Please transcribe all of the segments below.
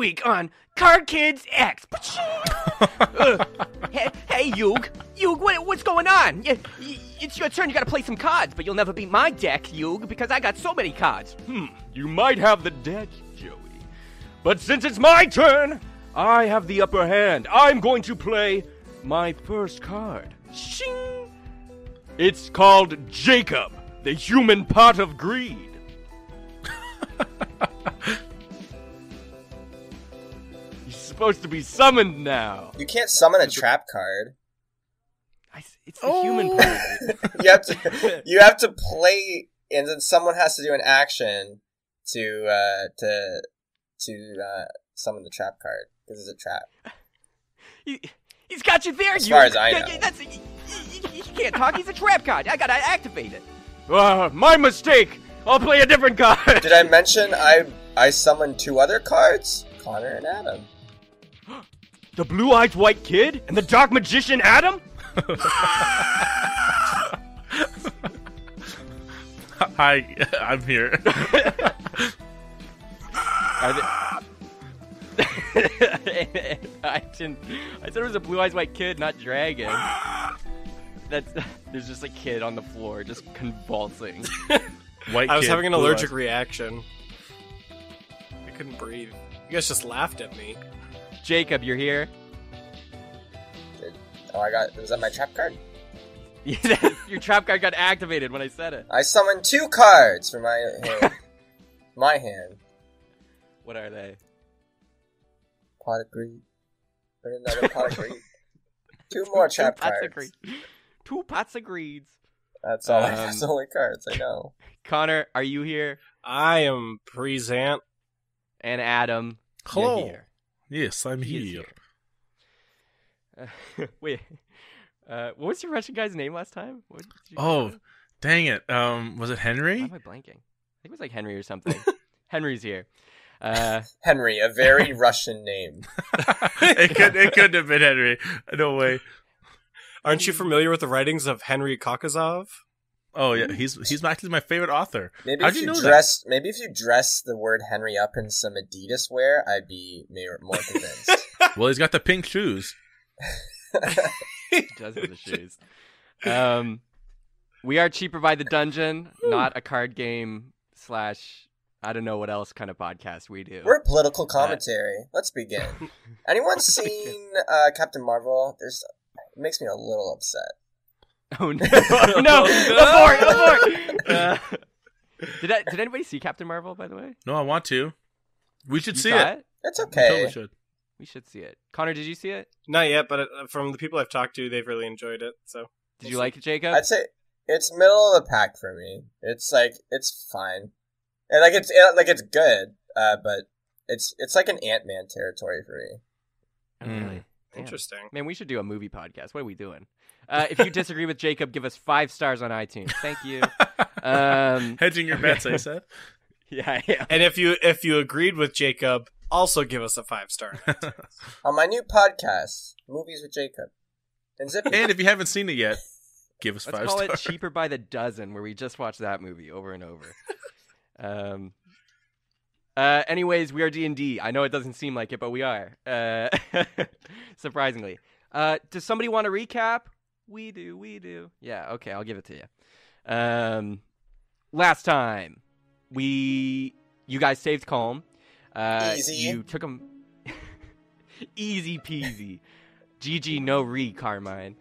week on Card Kids X. Hey, Yug, what's going on? It's your turn. You gotta play some cards, but you'll never beat my deck, Yug, because I got so many cards. You might have the deck, Joey, but since it's my turn, I have the upper hand. I'm going to play my first card. Shing! It's called Jacob, the Human Pot of Greed. He's supposed to be summoned now. You can't summon a trap card. It's the human part. You have to play, and then someone has to do an action to summon the trap card. This is a trap. He's got you there. As far as I know, you can't talk. He's a trap card. I gotta activate it. My mistake. I'll play a different card. Did I mention I summoned two other cards? Connor and Adam. The blue-eyed white kid and the dark magician Adam? Hi, I'm here. I said it was a blue-eyed white kid, not dragon. There's just a kid on the floor just convulsing. White I was kid, having an allergic reaction. I couldn't breathe. You guys just laughed at me. Jacob, you're here. Oh, was that my trap card? Your trap card got activated when I said it. I summoned two cards from my hand. My hand. What are they? Pot of greed. Another pot of greed. Two more trap cards. Two pots of greeds. That's all. That's only cards I know. Connor, are you here? I am present. And Adam, hello. Here. Yes, I'm here. Wait, what was your Russian guy's name last time? Dang it! Was it Henry? Why am I blanking? I think it was like Henry or something. Henry's here. Henry, a very Russian name. It could have been Henry. No way. Aren't you familiar with the writings of Henry Kakazov? Oh yeah, he's actually my favorite author. Maybe if you dress the word Henry up in some Adidas wear, I'd be more convinced. Well, he's got the pink shoes. He does have the shoes. We are Cheaper by the Dungeon, not a card game / I don't know what else kind of podcast we do. We're political commentary. Let's begin. Anyone seen Captain Marvel? It makes me a little upset. Oh no! Oh, no! Abort! Did anybody see Captain Marvel? By the way, no. I want to. We should see it. That's okay. We totally should. We should see it. Connor, did you see it? Not yet, but from the people I've talked to, they've really enjoyed it. So, did you like it, Jacob? I'd say it's middle of the pack for me. It's like it's fine, and it's good, but it's like an Ant-Man territory for me. Really. Damn. Interesting. Man, we should do a movie podcast. What are we doing? If you disagree with Jacob, give us 5 stars on iTunes. Thank you. Hedging your bets, I said. Yeah, I am. And if you agreed with Jacob, also give us a 5-star. On my new podcast, Movies with Jacob. And Zippy. And if you haven't seen it yet, give us 5 stars. Let's call it Cheaper by the Dozen, where we just watch that movie over and over. Anyways, we are D&D. I know it doesn't seem like it, but we are. Surprisingly. Does somebody want to recap? We do. Yeah, okay, I'll give it to you. Last time, you guys saved Colm. Easy. You took him. Easy peasy. GG no re, Carmine.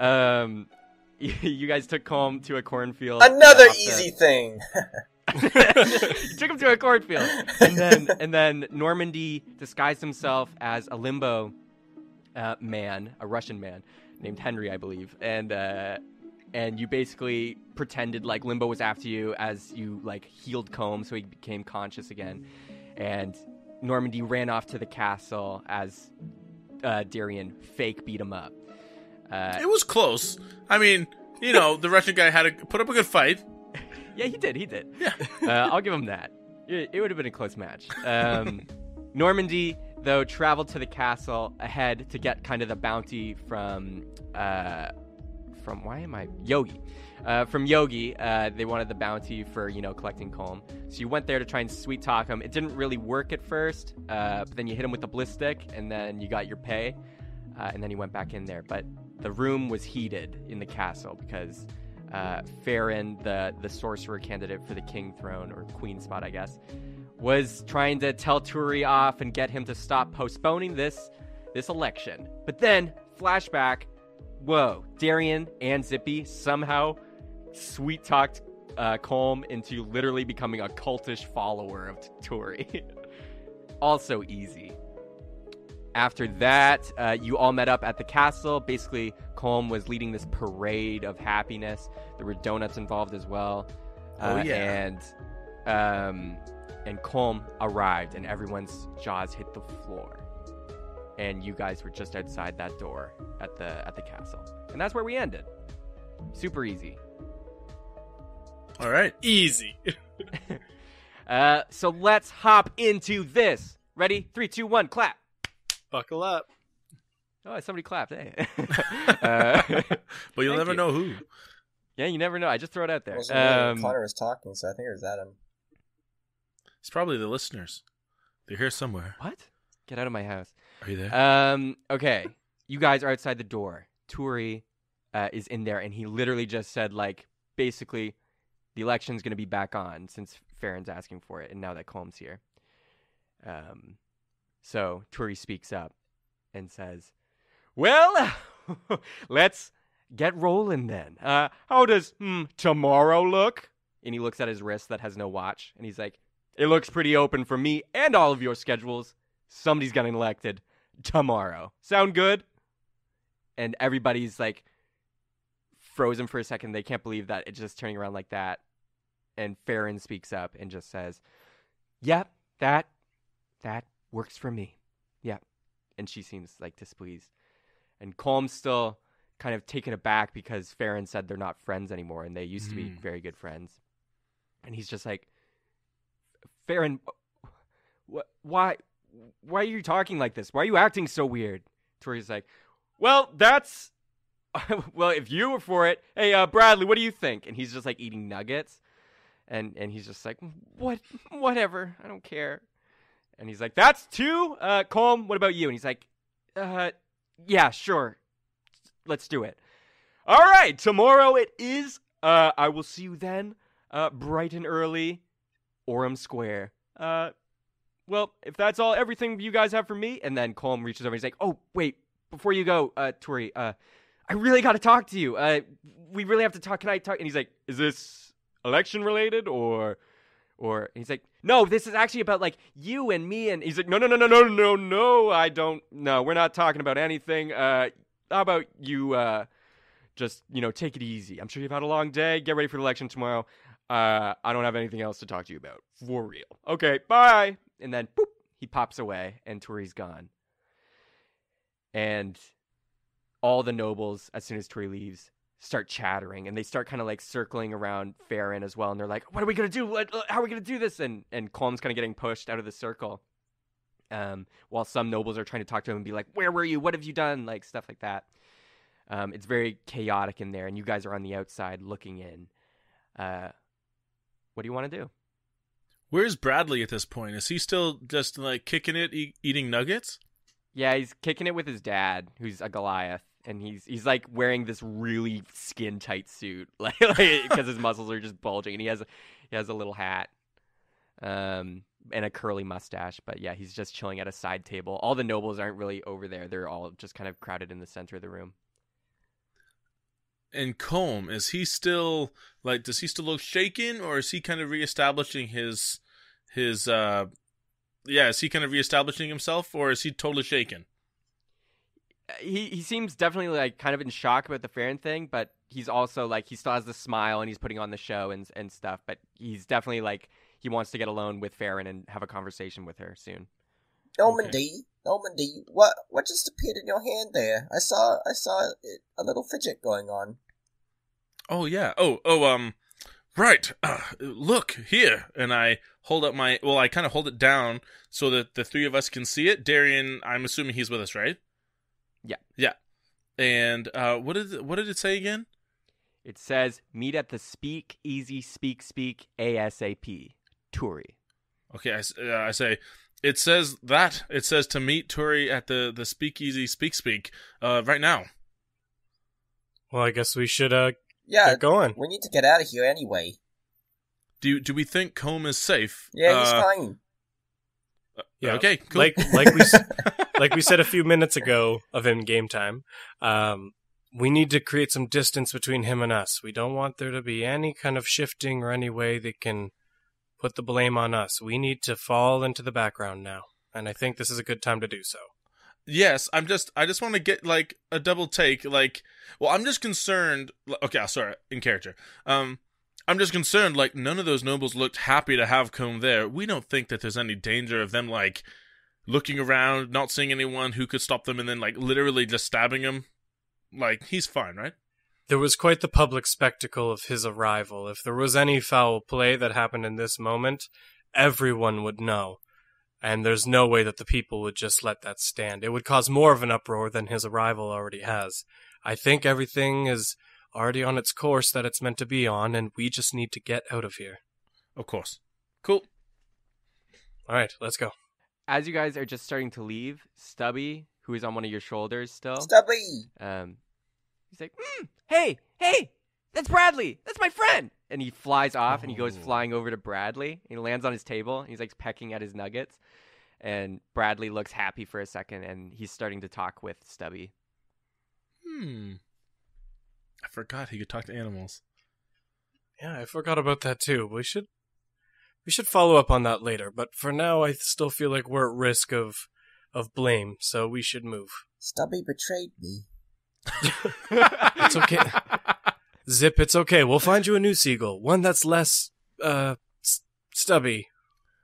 You guys took Colm to a cornfield. Another easy thing. You took him to a cornfield, and then Normandy disguised himself as a Limbo man, a Russian man named Henry, I believe, and you basically pretended like Limbo was after you as you like healed Colm, so he became conscious again, and Normandy ran off to the castle as Darian fake beat him up. It was close. I mean, you know, the Russian guy had to put up a good fight. Yeah, he did. Yeah. I'll give him that. It would have been a close match. Normandy, though, traveled to the castle ahead to get kind of the bounty from Yogi. From Yogi, they wanted the bounty for, you know, collecting Colm. So you went there to try and sweet talk him. It didn't really work at first, but then you hit him with the bliss stick, and then you got your pay, and then he went back in there. But the room was heated in the castle because Farron, the sorcerer candidate for the king throne, or queen spot, I guess, was trying to tell Turi off and get him to stop postponing this election. But then, flashback, whoa, Darian and Zippy somehow sweet-talked Colm into literally becoming a cultish follower of Turi. Also easy. After that, you all met up at the castle. Basically, Colm was leading this parade of happiness. There were donuts involved as well. Oh, yeah. And Colm arrived, and everyone's jaws hit the floor. And you guys were just outside that door at the castle. And that's where we ended. Super easy. All right. Easy. So let's hop into this. Ready? 3, 2, 1, clap. Buckle up. Oh, somebody clapped. Hey. But you'll never know who. Yeah, you never know. I just throw it out there. Connor was talking, so I think it was Adam. It's probably the listeners. They're here somewhere. What? Get out of my house. Are you there? Okay. You guys are outside the door. Turi is in there, and he literally just said, like, basically, the election's going to be back on since Farron's asking for it, and now that Colm's here. So Turi speaks up and says, well, let's get rolling then. How does tomorrow look? And he looks at his wrist that has no watch, and he's like, it looks pretty open for me and all of your schedules. Somebody's getting elected tomorrow. Sound good? And everybody's like frozen for a second. They can't believe that it's just turning around like that. And Farron speaks up and just says, yep, that works for me. Yep. And she seems like displeased. And Colm's still kind of taken aback because Farron said they're not friends anymore. And they used to be very good friends. And he's just like, Farron, why are you talking like this? Why are you acting so weird? Tori's like, well, if you were for it, hey, Bradley, what do you think? And he's just like eating nuggets. And he's just like, whatever, I don't care. And he's like, that's two. Colm, what about you? And he's like, yeah, sure. Let's do it. All right. Tomorrow it is. I will see you then. Bright and early. Orem Square. Well, if that's everything you guys have for me. And then Colm reaches over and he's like, oh, wait, before you go, Turi, I really got to talk to you. We really have to talk. Can I talk? And he's like, is this election related or he's like, no, this is actually about like you and me. And he's like, no, we're not talking about anything. How about you just, you know, take it easy. I'm sure you've had a long day. Get ready for the election tomorrow. I don't have anything else to talk to you about. For real. Okay, bye. And then, boop, he pops away, and Turi's gone. And all the nobles, as soon as Turi leaves, start chattering. And they start kind of, like, circling around Farron as well. And they're like, what are we going to do? How are we going to do this? And Colm's kind of getting pushed out of the circle. While some nobles are trying to talk to him and be like, where were you? What have you done? Like, stuff like that. It's very chaotic in there. And you guys are on the outside looking in. What do you want to do? Where's Bradley at this point? Is he still just like kicking it, eating nuggets? Yeah, he's kicking it with his dad, who's a Goliath, and he's like wearing this really skin tight suit, like because his muscles are just bulging, and he has a little hat, and a curly mustache. But yeah, he's just chilling at a side table. All the nobles aren't really over there; they're all just kind of crowded in the center of the room. And Colm, is he still like? Does he still look shaken, or is he kind of reestablishing his? Is he kind of reestablishing himself, or is he totally shaken? He seems definitely like kind of in shock about the Farron thing, but he's also like he still has the smile and he's putting on the show and stuff. But he's definitely like he wants to get alone with Farron and have a conversation with her soon. Normandy, what just appeared in your hand there? I saw a little fidget going on. Oh yeah. Right. Look here, and I hold up my. Well, I kind of hold it down so that the three of us can see it. Darian, I'm assuming he's with us, right? Yeah. Yeah. And what did it say again? It says meet at the Speakeasy Speak Speak ASAP, Turi. Okay, I say it says that it says to meet Turi at the Speakeasy Speak Speak right now. Well, I guess we should get going. We need to get out of here anyway. Do we think Colm is safe? Yeah, he's fine. Yeah. Okay. Cool. Like we said a few minutes ago of in game time, we need to create some distance between him and us. We don't want there to be any kind of shifting or any way that can put the blame on us. We need to fall into the background now, and I think this is a good time to do so. Yes, I just want to get like a double take. Like, well, I'm just concerned. Okay, sorry, in character. I'm just concerned, like, none of those nobles looked happy to have Colm there. We don't think that there's any danger of them, like, looking around, not seeing anyone who could stop them, and then, like, literally just stabbing him. Like, he's fine, right? There was quite the public spectacle of his arrival. If there was any foul play that happened in this moment, everyone would know. And there's no way that the people would just let that stand. It would cause more of an uproar than his arrival already has. I think everything is already on its course that it's meant to be on, and we just need to get out of here. Of course. Cool. All right, let's go. As you guys are just starting to leave, Stubby, who is on one of your shoulders still. Stubby! He's like, hey, that's Bradley! That's my friend! And he flies off, and he goes flying over to Bradley, and he lands on his table, and he's, like, pecking at his nuggets. And Bradley looks happy for a second, and he's starting to talk with Stubby. I forgot he could talk to animals. Yeah, I forgot about that too. We should follow up on that later, but for now I still feel like we're at risk of blame, so we should move. Stubby betrayed me. It's okay. Zip, it's okay. We'll find you a new seagull. One that's less, stubby.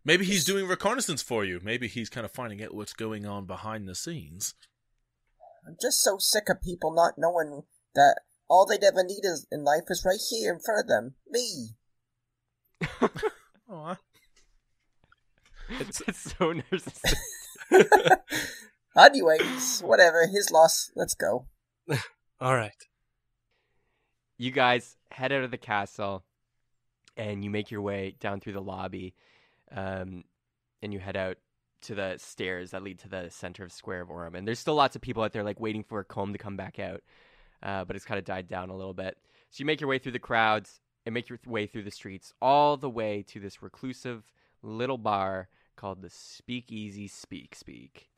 Maybe he's doing reconnaissance for you. Maybe he's kind of finding out what's going on behind the scenes. I'm just so sick of people not knowing that all they'd ever need in life is right here in front of them. Me. Aww. It's so narcissistic. Anyways, whatever. His loss. Let's go. All right. You guys head out of the castle, and you make your way down through the lobby, and you head out to the stairs that lead to the center of Square of Orem. And there's still lots of people out there, like, waiting for Colm to come back out. But it's kind of died down a little bit. So you make your way through the crowds and make your way through the streets all the way to this reclusive little bar called the Speakeasy Speak Speak.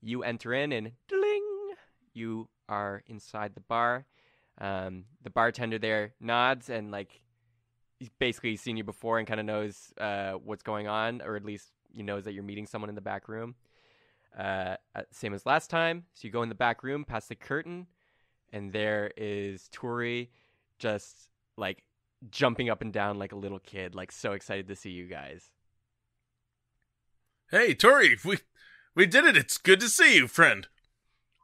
You enter in and dling, you are inside the bar. The bartender there nods and, like, he's basically seen you before and kind of knows what's going on, or at least he knows that you're meeting someone in the back room. Same as last time. So you go in the back room, past the curtain. And there is Turi just, like, jumping up and down like a little kid, like, so excited to see you guys. Hey, Turi, we did it. It's good to see you, friend.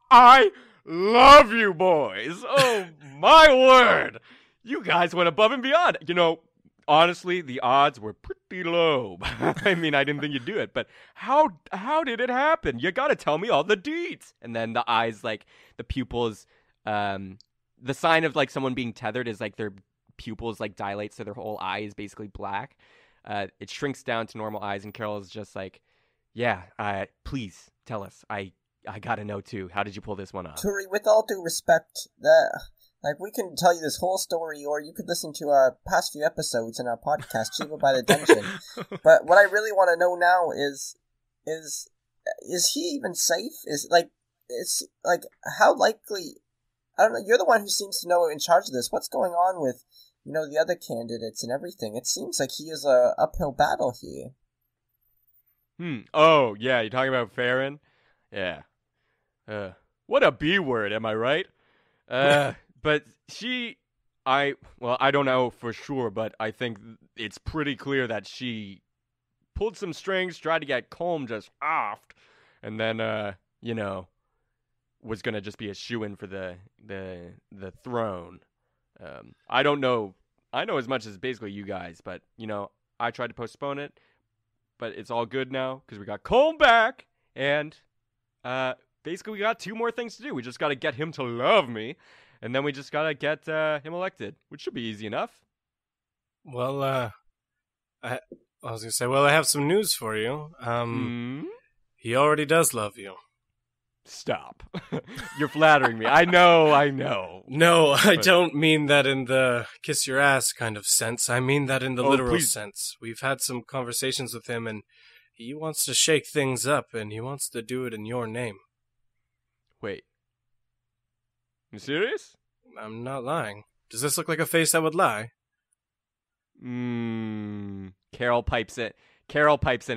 I love you boys. Oh, my word. You guys went above and beyond. You know, honestly, the odds were pretty low. I mean, I didn't think you'd do it, but how did it happen? You got to tell me all the deets. And then the eyes, like, the pupils... the sign of, like, someone being tethered is, like, their pupils, like, dilate, so their whole eye is basically black. It shrinks down to normal eyes, and Carol is just like, yeah, please tell us. I gotta know too. How did you pull this one off? Turi, with all due respect, we can tell you this whole story, or you could listen to our past few episodes in our podcast, Cheaper by the Dungeon. But what I really want to know now is he even safe? It's how likely? I don't know, you're the one who seems to know in charge of this. What's going on with, the other candidates and everything? It seems like he is a uphill battle here. Oh, yeah, you're talking about Farron? Yeah. What a B word, am I right? But I don't know for sure, but I think it's pretty clear that she pulled some strings, tried to get Colm just offed, and then, was going to just be a shoo-in for the throne. I don't know. I know as much as basically you guys, but, I tried to postpone it, but it's all good now because we got Colm back, and basically we got two more things to do. We just got to get him to love me, and then we just got to get him elected, which should be easy enough. Well, I was going to say, well, I have some news for you. He already does love you. Stop. You're flattering me. I know. No, but... I don't mean that in the kiss your ass kind of sense. I mean that in the literal sense. We've had some conversations with him, and he wants to shake things up, and he wants to do it in your name. Wait. You serious? I'm not lying. Does this look like a face that would lie? Carol pipes in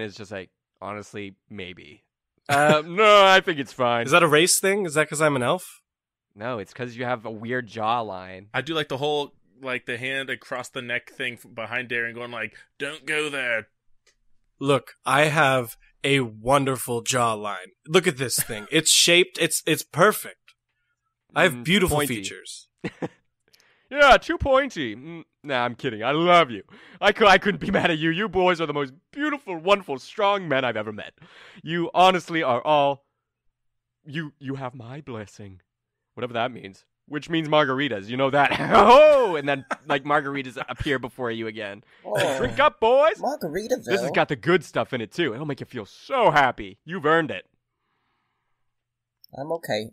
is just like, honestly, maybe. No, I think it's fine. Is that a race thing? Is that because I'm an elf? No, it's because you have a weird jawline. I do like the whole, like, the hand across the neck thing behind Darian going like, don't go there. Look, I have a wonderful jawline. Look at this thing. It's shaped. It's perfect. I have beautiful features. Yeah, too pointy. Nah, I'm kidding. I love you. I couldn't be mad at you. You boys are the most beautiful, wonderful, strong men I've ever met. You honestly are all... You have my blessing. Whatever that means. Which means margaritas. You know that. Oh! And then, like, margaritas appear before you again. Oh. Drink up, boys! Margaritaville. This has got the good stuff in it, too. It'll make you feel so happy. You've earned it. I'm okay.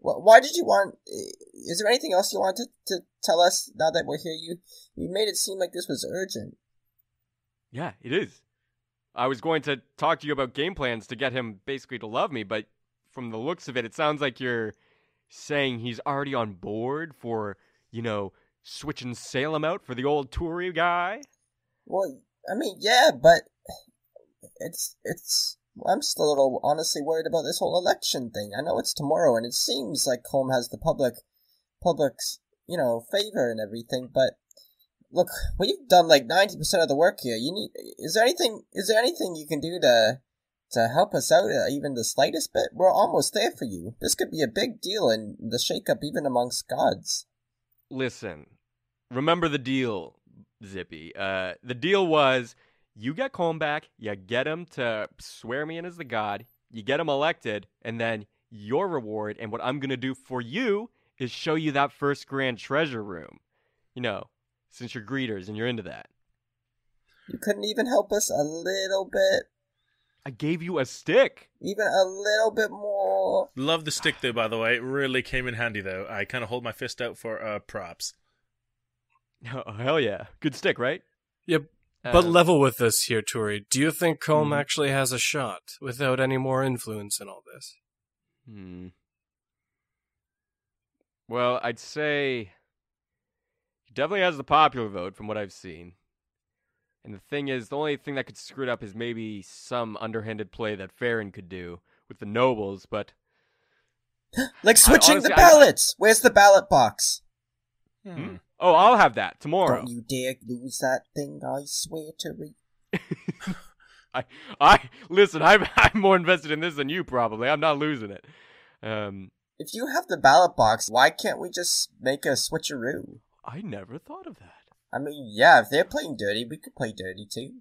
Why did you want... Is there anything else you wanted to tell us now that we're here? You made it seem like this was urgent. Yeah, it is. I was going to talk to you about game plans to get him basically to love me, but from the looks of it, it sounds like you're saying he's already on board for, you know, switching Salem out for the old Turi guy? Well, I mean, yeah, but it's... I'm still a little honestly worried about this whole election thing. I know it's tomorrow, and it seems like Colm has the public's, you know, favor and everything, but look, we've done like 90% of the work here. Is there anything you can do to help us out even the slightest bit? We're almost there for you. This could be a big deal in the shakeup even amongst gods. Listen, remember the deal, Zippy. The deal was... You get Colm back, you get him to swear me in as the god, you get him elected, and then your reward, and what I'm going to do for you is show you that first grand treasure room. You know, since you're greeters and you're into that. You couldn't even help us a little bit. I gave you a stick. Even a little bit more. Love the stick, though, by the way. It really came in handy, though. I kind of hold my fist out for props. Oh, hell yeah. Good stick, right? Yep. But level with this here, Turi. Do you think Colm actually has a shot without any more influence in all this? Well, I'd say he definitely has the popular vote from what I've seen. And the thing is, the only thing that could screw it up is maybe some underhanded play that Farron could do with the nobles, but... like switching the ballots! Where's the ballot box? Oh, I'll have that tomorrow. Don't you dare lose that thing, I swear to you. Listen, I'm more invested in this than you, probably. I'm not losing it. If you have the ballot box, why can't we just make a switcheroo? I never thought of that. I mean, yeah, if they're playing dirty, we could play dirty, too.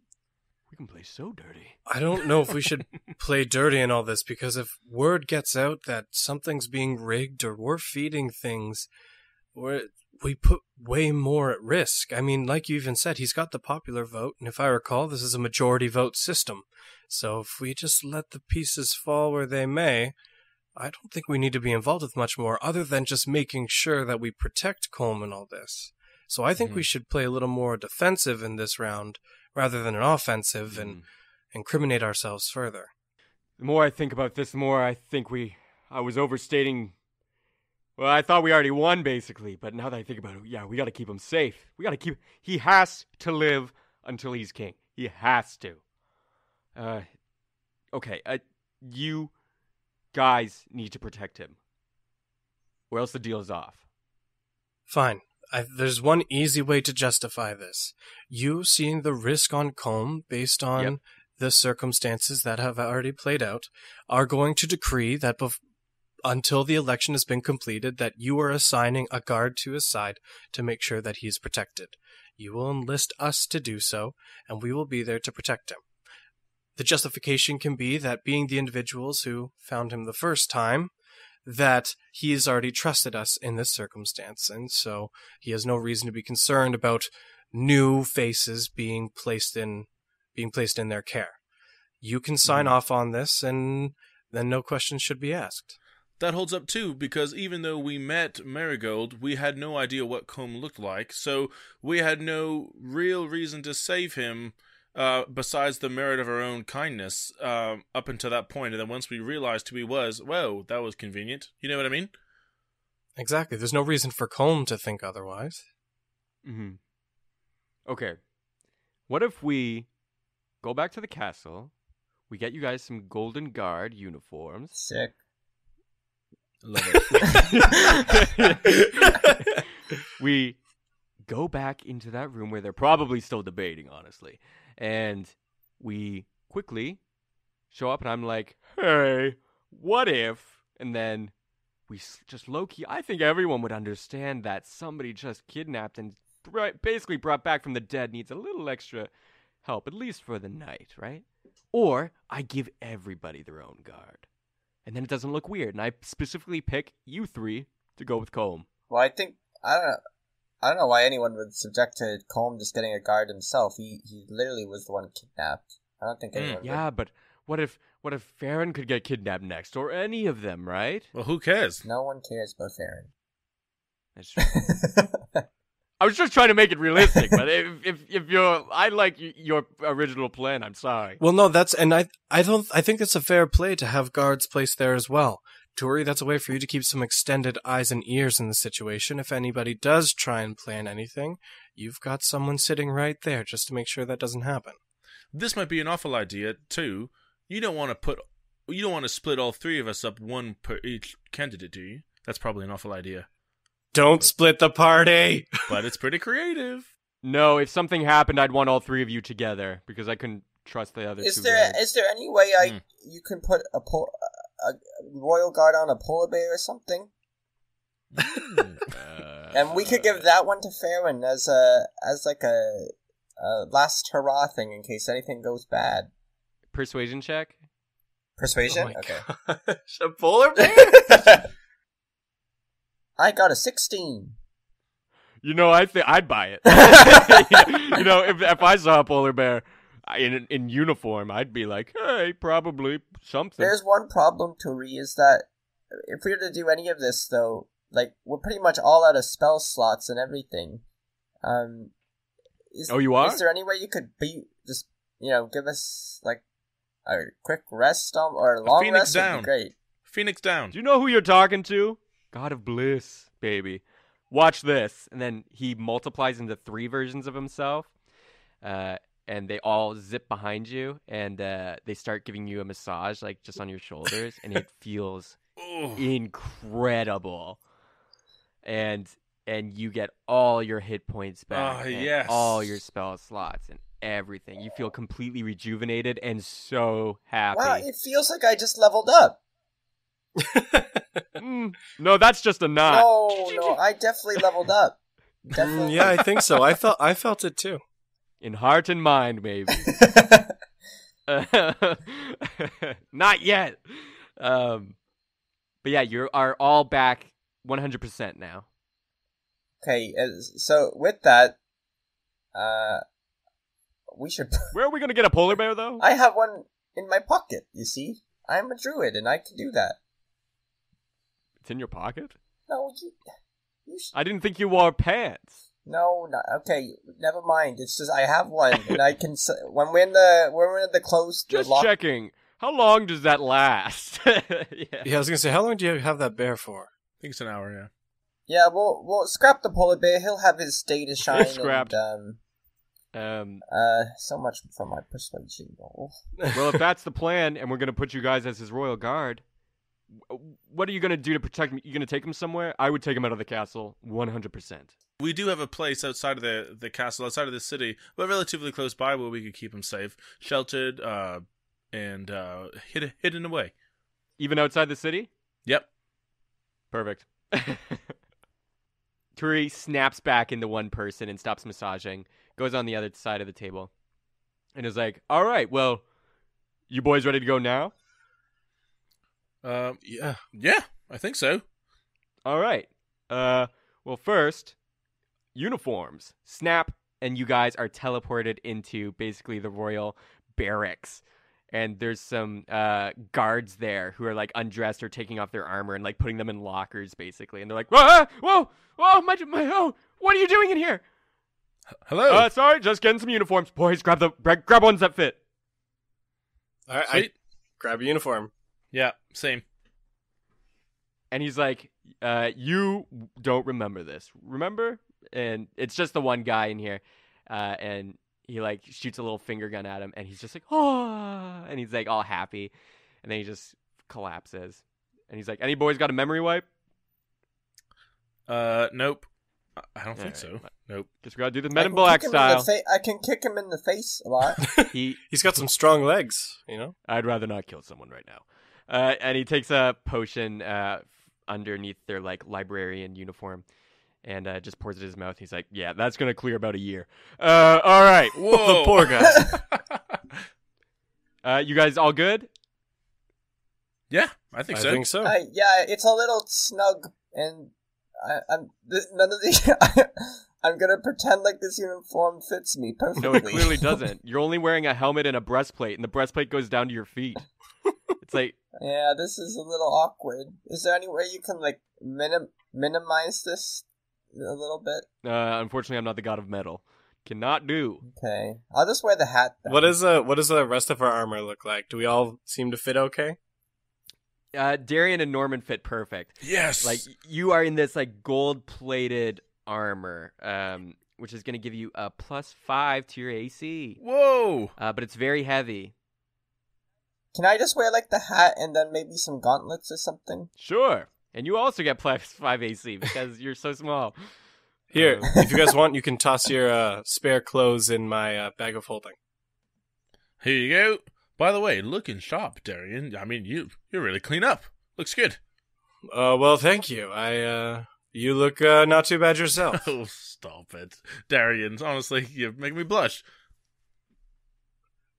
We can play so dirty. I don't know if we should play dirty in all this, because if word gets out that something's being rigged or we're feeding things, we put way more at risk. I mean, like you even said, he's got the popular vote, and if I recall, this is a majority vote system. So if we just let the pieces fall where they may, I don't think we need to be involved with much more other than just making sure that we protect Colm in all this. So I think we should play a little more defensive in this round rather than an offensive and incriminate ourselves further. The more I think about this, the more I think I was overstating... Well, I thought we already won, basically, but now that I think about it, yeah, we gotta keep him safe. He has to live until he's king. He has to. Okay, you guys need to protect him. Or else the deal is off. Fine. There's one easy way to justify this. You seeing the risk on Colm based on the circumstances that have already played out are going to decree that... until the election has been completed, that you are assigning a guard to his side to make sure that he's protected. You will enlist us to do so, and we will be there to protect him. The justification can be that being the individuals who found him the first time, that he has already trusted us in this circumstance, and so he has no reason to be concerned about new faces being placed in their care. You can sign off on this, and then no questions should be asked. That holds up too, because even though we met Marigold, we had no idea what Colm looked like, so we had no real reason to save him besides the merit of our own kindness up until that point. And then once we realized who he was, whoa, that was convenient. You know what I mean? Exactly. There's no reason for Colm to think otherwise. Okay. What if we go back to the castle, we get you guys some Golden Guard uniforms. Sick. Love it. We go back into that room where they're probably still debating, honestly. And we quickly show up, and I'm like, hey, what if? And then we just low-key, I think everyone would understand that somebody just kidnapped and basically brought back from the dead needs a little extra help, at least for the night, right? Or I give everybody their own guard. And then it doesn't look weird. And I specifically pick you three to go with Colm. Well, I think, I don't know why anyone would subject to Colm just getting a guard himself. He literally was the one kidnapped. I don't think anyone would. Yeah, but what if Farron could get kidnapped next? Or any of them, right? Well, who cares? No one cares about Farron. That's true. I was just trying to make it realistic, but if you're, I like your original plan. I'm sorry. Well, no, I think it's a fair play to have guards placed there as well. Turi, that's a way for you to keep some extended eyes and ears in the situation. If anybody does try and plan anything, you've got someone sitting right there just to make sure that doesn't happen. This might be an awful idea too. You don't want to split all three of us up, one per each candidate, do you? That's probably an awful idea. Don't split the party! But it's pretty creative. No, if something happened, I'd want all three of you together, because I couldn't trust the other two guys. Is there any way you can put a royal guard on a polar bear or something? And we could give that one to Farron as like a last hurrah thing in case anything goes bad. Persuasion check? Persuasion? Oh, okay. Gosh, a polar bear? I got a 16. You know, I think I'd buy it. You know, if I saw a polar bear in uniform, I'd be like, hey, probably something. There's one problem, Turi, is that if we were to do any of this, though, like, we're pretty much all out of spell slots and everything. You are? Is there any way you could give us, like, a quick rest or a long rest? Down. Would be great. Phoenix down. Do you know who you're talking to? God of bliss, baby. Watch this. And then he multiplies into three versions of himself. And they all zip behind you. And they start giving you a massage, like, just on your shoulders. And it feels incredible. And you get all your hit points back. Oh, yes. All your spell slots and everything. You feel completely rejuvenated and so happy. Wow, it feels like I just leveled up. No, that's just a nod. No, I definitely leveled up. Definitely. Yeah, I think so. I felt it too, in heart and mind, maybe. Not yet. But yeah, you are all back 100% now. Okay, so with that, we should. Where are we going to get a polar bear, though? I have one in my pocket. You see, I'm a druid, and I can do that. In your pocket? No, you I didn't think you wore pants. No, okay, never mind. It's just I have one, and I can. When we're in the clothes, just checking. How long does that last? Yeah, I was gonna say, how long do you have that bear for? I think it's an hour. Yeah. Yeah, we'll scrap the polar bear. He'll have his day to shine. Scrapped. And, so much for my persuasion goal. Well, if that's the plan, and we're gonna put you guys as his royal guard. What are you going to do to protect him? You going to take him somewhere? I would take him out of the castle, 100%. We do have a place outside of the castle, outside of the city, but relatively close by where we could keep him safe, sheltered, and hidden away. Even outside the city? Yep. Perfect. Turi snaps back into one person and stops massaging, goes on the other side of the table, and is like, all right, well, You boys ready to go now? Yeah, I think so. All right. Well, first, uniforms. Snap, and you guys are teleported into basically the royal barracks. And there's some guards there who are, like, undressed or taking off their armor and, like, putting them in lockers, basically. And they're like, whoa, what are you doing in here? Hello. Sorry, just getting some uniforms. Boys, grab ones that fit. All right, I grab a uniform. Yeah, same. And he's like, you don't remember this, remember? And it's just the one guy in here. And he, like, shoots a little finger gun at him, and he's just like, oh, and he's, like, all happy. And then he just collapses. And he's like, any boys got a memory wipe? Nope. I don't think so. Nope. Guess we gotta do the Men in Black style. I can kick him in the face a lot. He's got some strong legs, you know? I'd rather not kill someone right now. And he takes a potion underneath their, like, librarian uniform and just pours it in his mouth. He's like, yeah, that's going to clear about a year. All right. Whoa. The poor guy. You guys all good? Yeah, I think so. Yeah, it's a little snug and... I'm gonna pretend like this uniform fits me perfectly. No, it clearly doesn't. You're only wearing a helmet and a breastplate, and the breastplate goes down to your feet. It's like, yeah, this is a little awkward. Is there any way you can, like, minimize this a little bit? Unfortunately, I'm not the god of metal. Cannot do. Okay, I'll just wear the hat then. What does the rest of our armor look like? Do we all seem to fit okay? Darian and Norman fit perfect. Yes. Like, you are in this, like, gold-plated armor, which is going to give you a +5 to your AC. Whoa. But it's very heavy. Can I just wear, like, the hat and then maybe some gauntlets or something? Sure. And you also get +5 AC because you're so small. Here, if you guys want, you can toss your spare clothes in my bag of holding. Here you go. By the way, looking sharp, Darian. I mean, you're really clean up. Looks good. Well, thank you. You look not too bad yourself. Oh, stop it. Darian, honestly, you make me blush.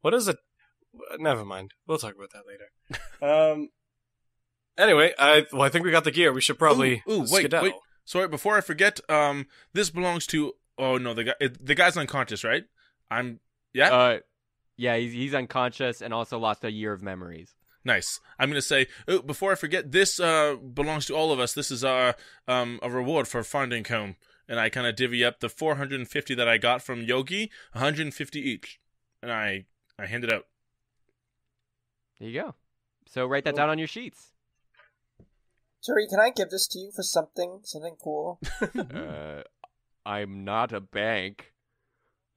What is it? Never mind. We'll talk about that later. Anyway, I think we got the gear. We should probably skedaddle. Wait. Sorry, before I forget, this belongs to... Oh, no, the guy's unconscious, right? Yeah? Yeah, he's unconscious and also lost a year of memories. Nice. I'm going to say, before I forget, this belongs to all of us. This is our a reward for finding home. And I kind of divvy up the 450 that I got from Yogi, 150 each. And I hand it out. There you go. So write that down on your sheets. Turi, can I give this to you for something cool? I'm not a bank.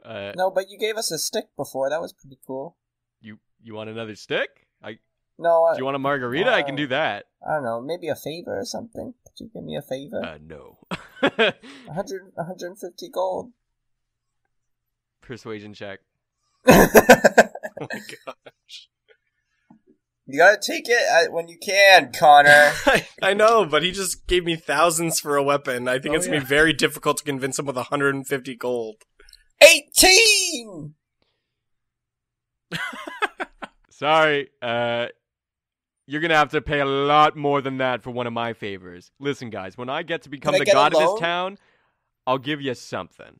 No, but you gave us a stick before. That was pretty cool. You want another stick? Do you want a margarita? I can do that. I don't know. Maybe a favor or something. Could you give me a favor? No. 150 gold. Persuasion check. Oh my gosh. You gotta take it when you can, Connor. I know, but he just gave me thousands for a weapon. I think it's going to be very difficult to convince him with 150 gold. 18! Sorry, you're gonna have to pay a lot more than that for one of my favors. Listen, guys, when I get to become the god of this town, I'll give you something.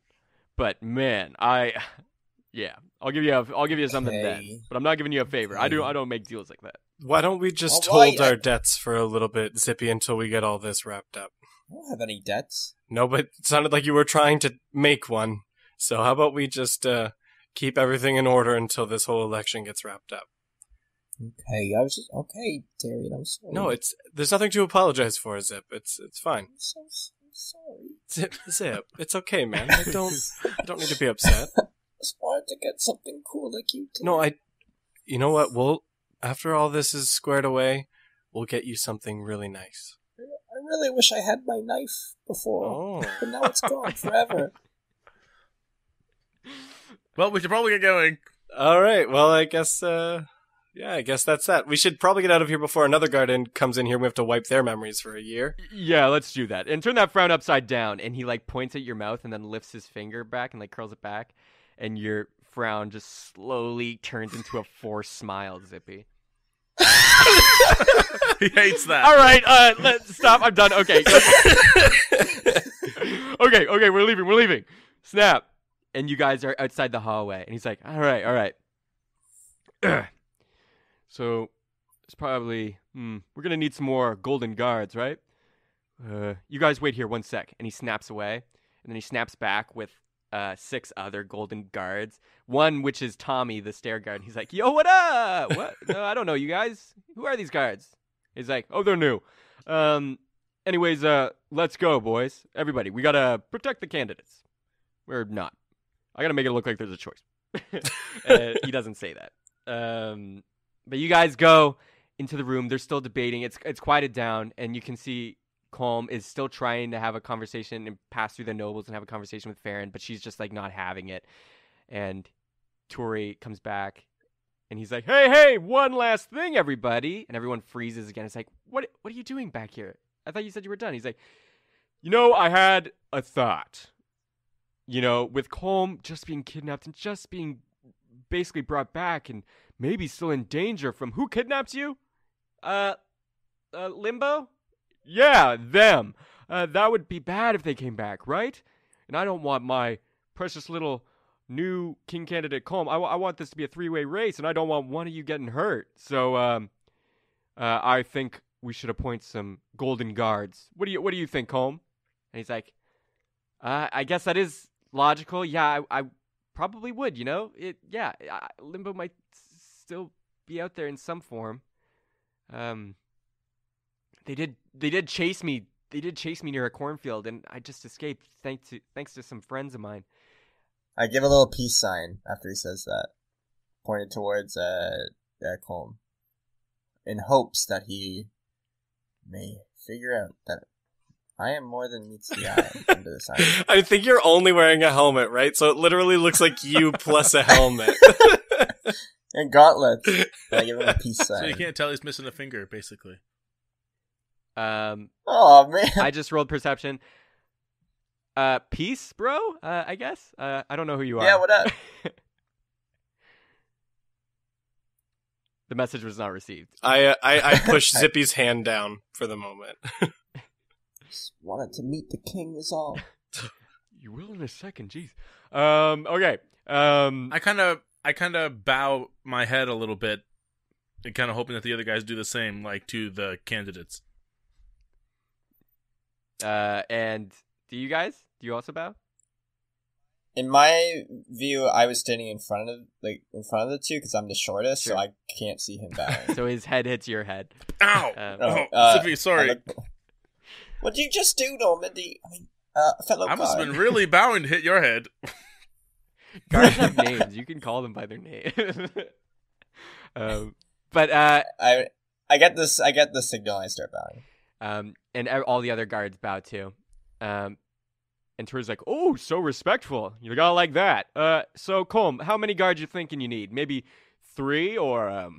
But man, I'll give you something then. But I'm not giving you a favor. I don't make deals like that. Why don't we just hold our debts for a little bit, Zippy, until we get all this wrapped up? I don't have any debts. No, but it sounded like you were trying to make one. So how about we just keep everything in order until this whole election gets wrapped up? Okay, okay, Darian, I'm sorry. No, there's nothing to apologize for, Zip. It's fine. I'm sorry. Zip, it's okay, man. I don't need to be upset. I just wanted to get something cool like you did. No, you know what? After all this is squared away, we'll get you something really nice. I really wish I had my knife before, but now it's gone forever. Well, we should probably get going. All right. Well, I guess that's that. We should probably get out of here before another guardian comes in here. We have to wipe their memories for a year. Yeah, let's do that. And turn that frown upside down. And he, like, points at your mouth and then lifts his finger back and, like, curls it back. And your frown just slowly turns into a forced smile, Zippy. He hates that. All right, let's stop. I'm done. Okay. Okay, we're leaving. Snap. And you guys are outside the hallway. And he's like, all right. So it's probably, we're going to need some more golden guards, right? You guys wait here one sec. And he snaps away. And then he snaps back with six other golden guards. One, which is Tommy, the stair guard. He's like, yo, what up? What? No, I don't know, you guys. Who are these guards? He's like, oh, they're new. Anyways, let's go, boys. Everybody, we got to protect the candidates. Or not. I got to make it look like there's a choice. He doesn't say that. But you guys go into the room. They're still debating. It's quieted down, and you can see Colm is still trying to have a conversation and pass through the nobles and have a conversation with Farron, but she's just like not having it. And Turi comes back and he's like, hey, one last thing, everybody. And everyone freezes again. It's like, what are you doing back here? I thought you said you were done. He's like, I had a thought. With Colm just being kidnapped and just being basically brought back and maybe still in danger from who kidnapped you? Limbo? Yeah, them. That would be bad if they came back, right? And I don't want my precious little new king candidate Colm. I want this to be a three-way race, and I don't want one of you getting hurt. So I think we should appoint some golden guards. What do you think, Colm? And he's like, I guess that is logical. Yeah, I probably would, Limbo might still be out there in some form. They did chase me. They did chase me near a cornfield, and I just escaped thanks to some friends of mine. I give a little peace sign after he says that, pointed towards Colm, in hopes that he may figure out that I am more than meets the eye under the sign. I think you're only wearing a helmet, right? So it literally looks like you plus a helmet. And gauntlets. I give him a peace sign. So you can't tell he's missing a finger, basically. Oh man! I just rolled perception. Peace, bro. I guess. I don't know who you are. Yeah, what up? The message was not received. I pushed Zippy's hand down for the moment. Just wanted to meet the king is all. You will in a second, jeez. Okay. I kind of bow my head a little bit, and kind of hoping that the other guys do the same, like to the candidates. And do you also bow? In my view, I was standing in front of the two because I'm the shortest, sure. So I can't see him bowing. So his head hits your head. Ow! Zippy, sorry. What did you just do, Normandy? Fellow guard. I must have been really bowing to hit your head. Guards have names. You can call them by their name. I get this. I get the signal. I start bowing. And all the other guards bow too. And Turi's like, oh, so respectful. You gotta like that. So Colm, how many guards you thinking you need? Maybe three or,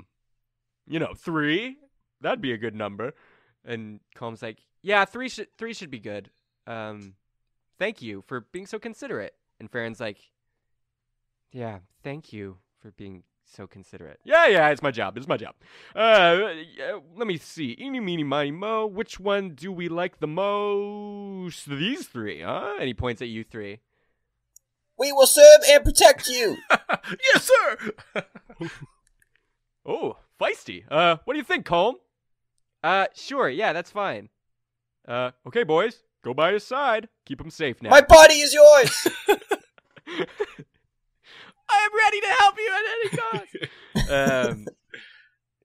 three? That'd be a good number. And Colm's like, yeah, three should be good. Thank you for being so considerate. And Farron's like, yeah, thank you for being so considerate. Yeah, it's my job. Let me see. Eeny, meeny, miny, mo. Which one do we like the most? These three, huh? And he points at you three. We will serve and protect you. Yes, sir. Oh, feisty. What do you think, Colm? Sure. Yeah, that's fine. Okay, boys, go by his side. Keep him safe now. My body is yours. I'm ready to help you at any cost.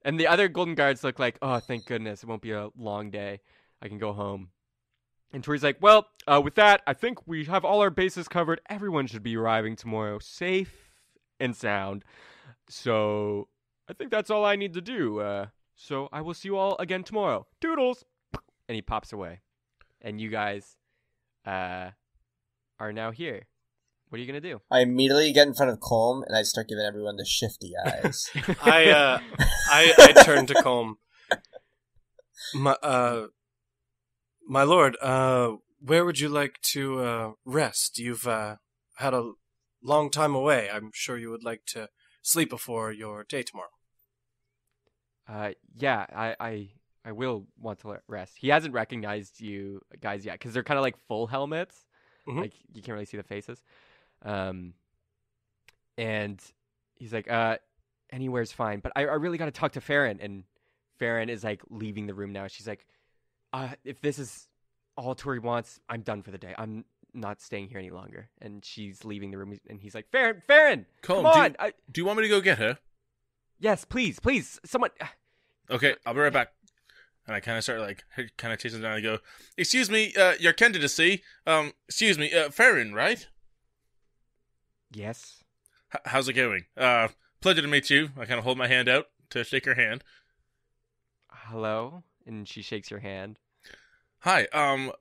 And the other golden guards look like, oh, thank goodness. It won't be a long day. I can go home. And Tori's like, well, with that, I think we have all our bases covered. Everyone should be arriving tomorrow safe and sound. So I think that's all I need to do. So I will see you all again tomorrow. Toodles. And he pops away. And you guys are now here. What are you going to do? I immediately get in front of Colm, and I start giving everyone the shifty eyes. I turn to Colm. My lord, where would you like to rest? You've had a long time away. I'm sure you would like to sleep before your day tomorrow. Yeah, I will want to rest. He hasn't recognized you guys yet because they're kind of like full helmets. Mm-hmm. Like you can't really see the faces. And he's like, anywhere's fine, but I really got to talk to Farron. And Farron is like leaving the room now. She's like, if this is all Turi wants, I'm done for the day. I'm not staying here any longer. And she's leaving the room. And he's like, Farron, Colm, come on. Do you want me to go get her? Yes, please, someone. Okay, I'll be right back. And I kind of start kind of chasing down and go, excuse me, your candidacy. Excuse me, Farron, right? Yes. How's it going? Pleasure to meet you. I kind of hold my hand out to shake her hand. Hello? And she shakes your hand. Hi.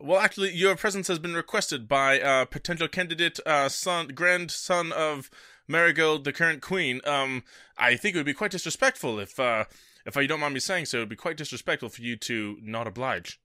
Well, actually, your presence has been requested by potential candidate, grandson of Marigold, the current queen. I think it would be quite disrespectful if you don't mind me saying so. It would be quite disrespectful for you to not oblige.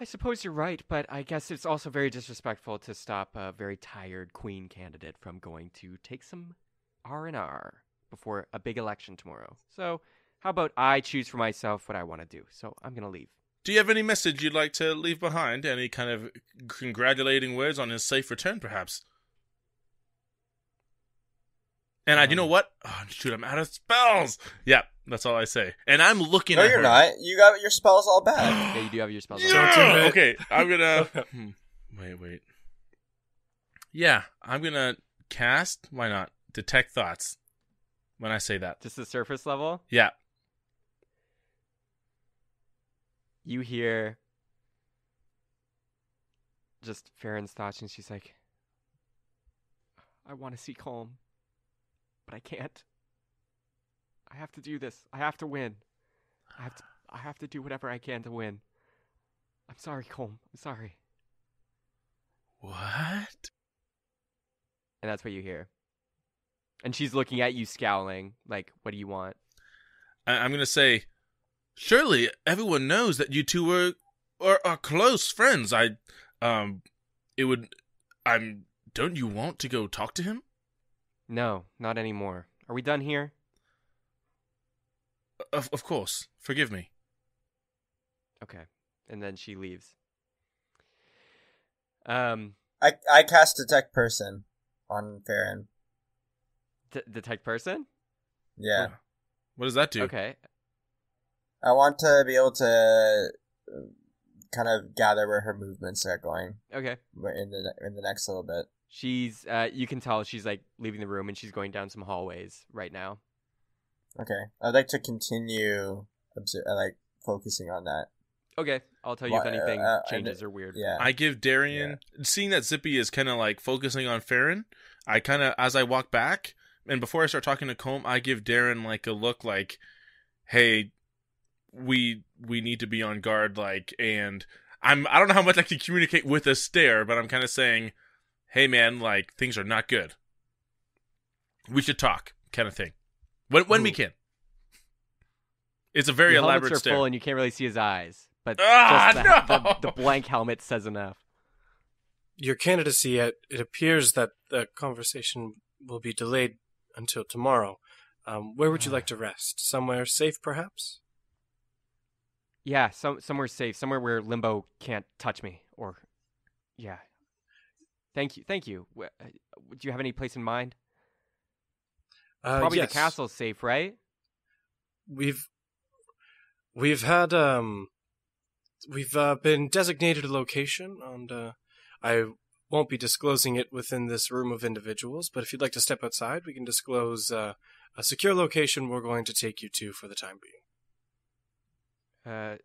I suppose you're right, but I guess it's also very disrespectful to stop a very tired queen candidate from going to take some R&R before a big election tomorrow. So how about I choose for myself what I want to do? So I'm going to leave. Do you have any message you'd like to leave behind? Any kind of congratulating words on his safe return, perhaps? And you know what? Oh, shoot, I'm out of spells. Yeah, that's all I say. And I'm looking at her. No, you're not. You got your spells all back. Yeah, you do have your spells all back. Yeah! Okay, I'm going to... Wait. Yeah, I'm going to cast... Why not? Detect thoughts. When I say that. Just the surface level? Yeah. You hear just Farron's thoughts, and she's like, I want to see Colm. But I can't. I have to do this. I have to win. I have to do whatever I can to win. I'm sorry, Colm. I'm sorry. What? And that's what you hear. And she's looking at you scowling. Like, what do you want? I'm going to say, surely everyone knows that you two are close friends. Don't you want to go talk to him? No, not anymore. Are we done here? Of course. Forgive me. Okay. And then she leaves. I cast Detect Person on Farron. Detect Person? Yeah. Oh. What does that do? Okay. I want to be able to kind of gather where her movements are going. Okay. In the next little bit. She's, you can tell she's, like, leaving the room and she's going down some hallways right now. Okay. I'd like to continue, focusing on that. Okay. I'll tell you if anything changes or weird. Yeah. I give Darian, seeing that Zippy is kind of, like, focusing on Farron, I kind of, as I walk back, and before I start talking to Colm, I give Darian, like, a look like, hey, we need to be on guard, like, and I don't know how much I can communicate with a stare, but I'm kind of saying... Hey, man, like, things are not good. We should talk, kind of thing. When we can. It's a very elaborate stare. Your helmets are full and you can't really see his eyes. But the blank helmet says enough. Your candidacy, it appears that the conversation will be delayed until tomorrow. Where would you like to rest? Somewhere safe, perhaps? Yeah, somewhere safe. Somewhere where Limbo can't touch me. Or, yeah. Thank you. Do you have any place in mind? Probably yes. The castle's safe, right? We've had been designated a location, and I won't be disclosing it within this room of individuals. But if you'd like to step outside, we can disclose a secure location we're going to take you to for the time being.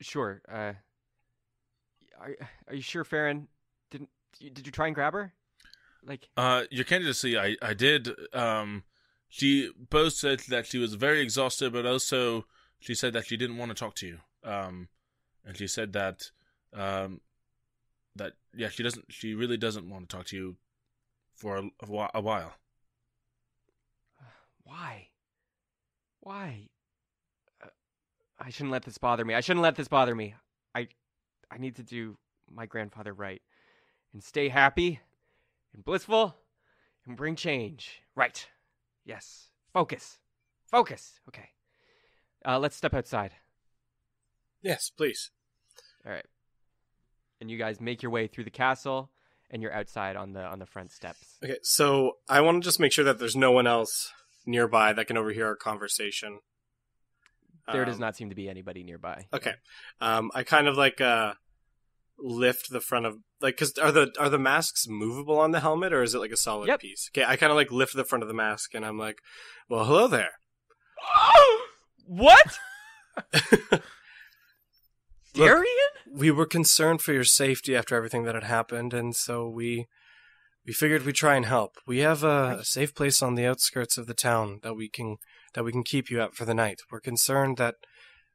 Sure. Are you sure, Farron? Did you try and grab her? Like, your candidacy, I did. She both said that she was very exhausted, but also she said that she didn't want to talk to you. And she said that, she really doesn't want to talk to you for a while. Why? I shouldn't let this bother me. I need to do my grandfather right. And stay happy and blissful and bring change. Right. Yes. Focus. Focus. Okay. Let's step outside. Yes, please. All right. And you guys make your way through the castle, and you're outside on the front steps. Okay, so I want to just make sure that there's no one else nearby that can overhear our conversation. There does not seem to be anybody nearby. Okay. I kind of lift the front of, because are the masks movable on the helmet, or is it a solid piece? Okay, I kind of lift the front of the mask, and I'm like, well, hello there. Oh! What? Darian? Look, we were concerned for your safety after everything that had happened, and so we figured we'd try and help. We have a safe place on the outskirts of the town that we can keep you at for the night. We're concerned that,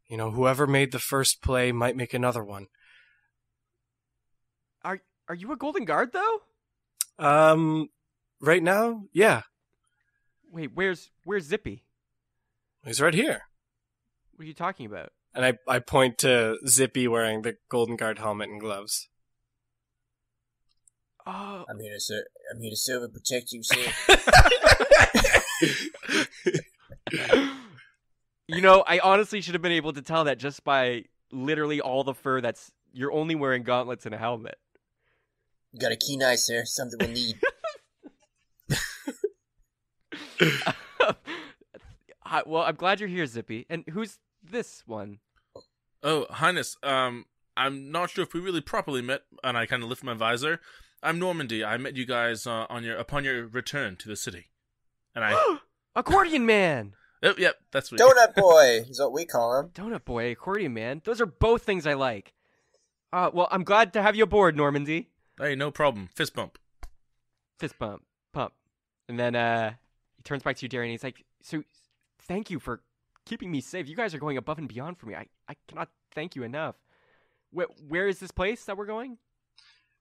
whoever made the first play might make another one. Are you a Golden Guard though? Right now, yeah. Wait, where's Zippy? He's right here. What are you talking about? And I point to Zippy wearing the Golden Guard helmet and gloves. Oh. I'm here to serve and protect you, sir. I honestly should have been able to tell that just by literally all the fur that's... You're only wearing gauntlets and a helmet. You got a keen eye, sir. Something we'll need. Well, I'm glad you're here, Zippy. And who's this one? Oh, Highness, I'm not sure if we really properly met, and I kind of lift my visor. I'm Normandy. I met you guys upon your return to the city. And I Accordion Man. Yep, that's what Donut Boy is what we call him. Donut Boy, Accordion Man. Those are both things I like. Well, I'm glad to have you aboard, Normandy. Hey, no problem. Fist bump. Fist bump. Pump. And then he turns back to you, Darian, and he's like, so thank you for keeping me safe. You guys are going above and beyond for me. I cannot thank you enough. Where is this place that we're going?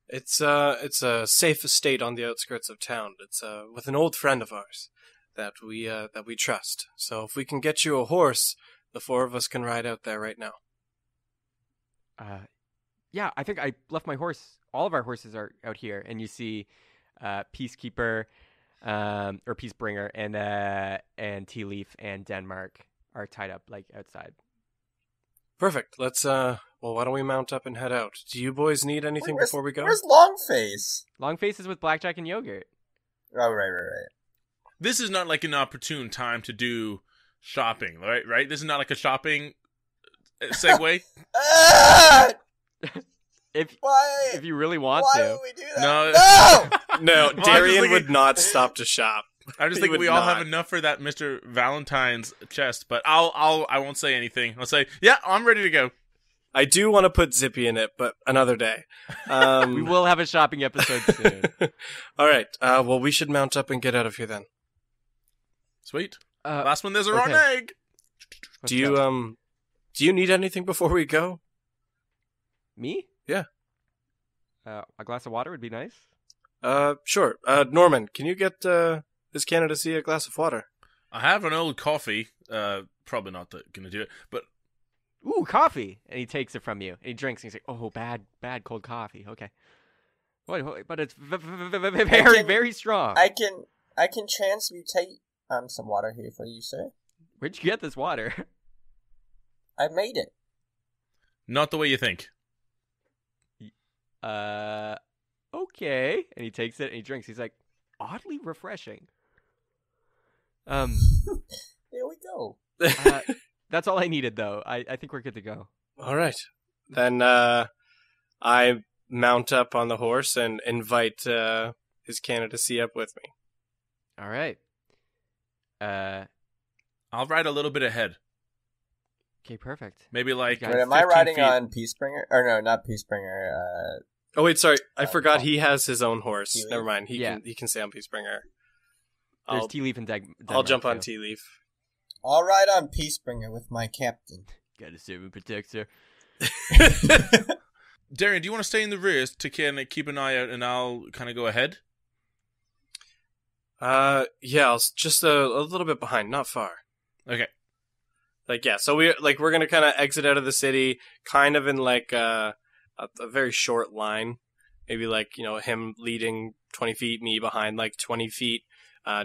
It's a safe estate on the outskirts of town. It's with an old friend of ours that we trust. So if we can get you a horse, the four of us can ride out there right now. Yeah, I think I left my horse. All of our horses are out here, and you see Peacekeeper or Peacebringer and Tea Leaf and Denmark are tied up outside. Perfect. Let's why don't we mount up and head out? Do you boys need anything before we go? Where's Longface? Longface is with Blackjack and Yogurt. Oh, right. This is not an opportune time to do shopping, right? Right? This is not a shopping segue. If you really want to. Why would we do that? No. No, Darian would not stop to shop. I just think we all have enough for that Mr. Valentine's chest, but I won't say anything. I'll say, yeah, I'm ready to go. I do want to put Zippy in it, but another day. We will have a shopping episode soon. All right. Well, we should mount up and get out of here then. Sweet. Last one, there's a raw egg. Do you need anything before we go? Me? Yeah. A glass of water would be nice. Sure. Norman, can you get this candidacy a glass of water? I have an old coffee. Probably not gonna do it, but... Ooh, coffee! And he takes it from you. And he drinks, and he's like, oh, bad cold coffee. Okay. But it's very, very strong. I can transmutate some water here for you, sir. Where'd you get this water? I made it. Not the way you think. Okay. And he takes it and he drinks. He's like, oddly refreshing. There we go. That's all I needed, though. I think we're good to go. All right. Then I mount up on the horse and invite his candidacy up with me. All right. I'll ride a little bit ahead. Okay, perfect. Maybe wait, am I riding on Peacebringer? Or no, not Peacebringer. Oh wait, sorry, I forgot he has his own horse. Tea Never Leaf? Mind. He can stay on Peacebringer. There's Tea Leaf and Denmark, I'll jump on Tea Leaf. I'll ride on Peacebringer with my captain. Gotta serve and protect, sir. Darian, do you want to stay in the rear to keep an eye out, and I'll kind of go ahead? Yeah, I'll just a little bit behind, not far. Okay. So we're gonna kind of exit out of the city, kind of in a very short line, maybe like, you know, him leading 20 feet, me behind like 20 feet,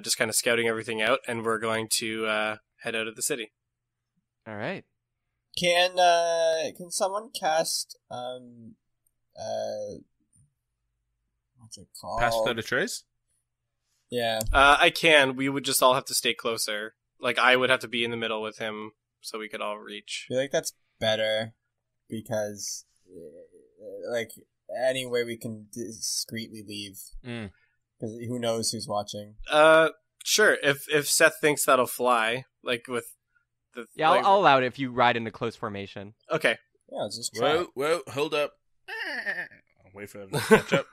just kind of scouting everything out, and we're going to head out of the city. All right. Can someone cast what's it called? Pass without a trace? Yeah. I can. We would just all have to stay closer. Like, I would have to be in the middle with him so we could all reach. I feel like that's better because, like, any way we can discreetly leave. Because who knows who's watching. Sure. If Seth thinks that'll fly, like, with the... Yeah, like, I'll allow it if you ride into close formation. Okay. Yeah, let's just try. Whoa, hold up. I'll wait for them to catch up.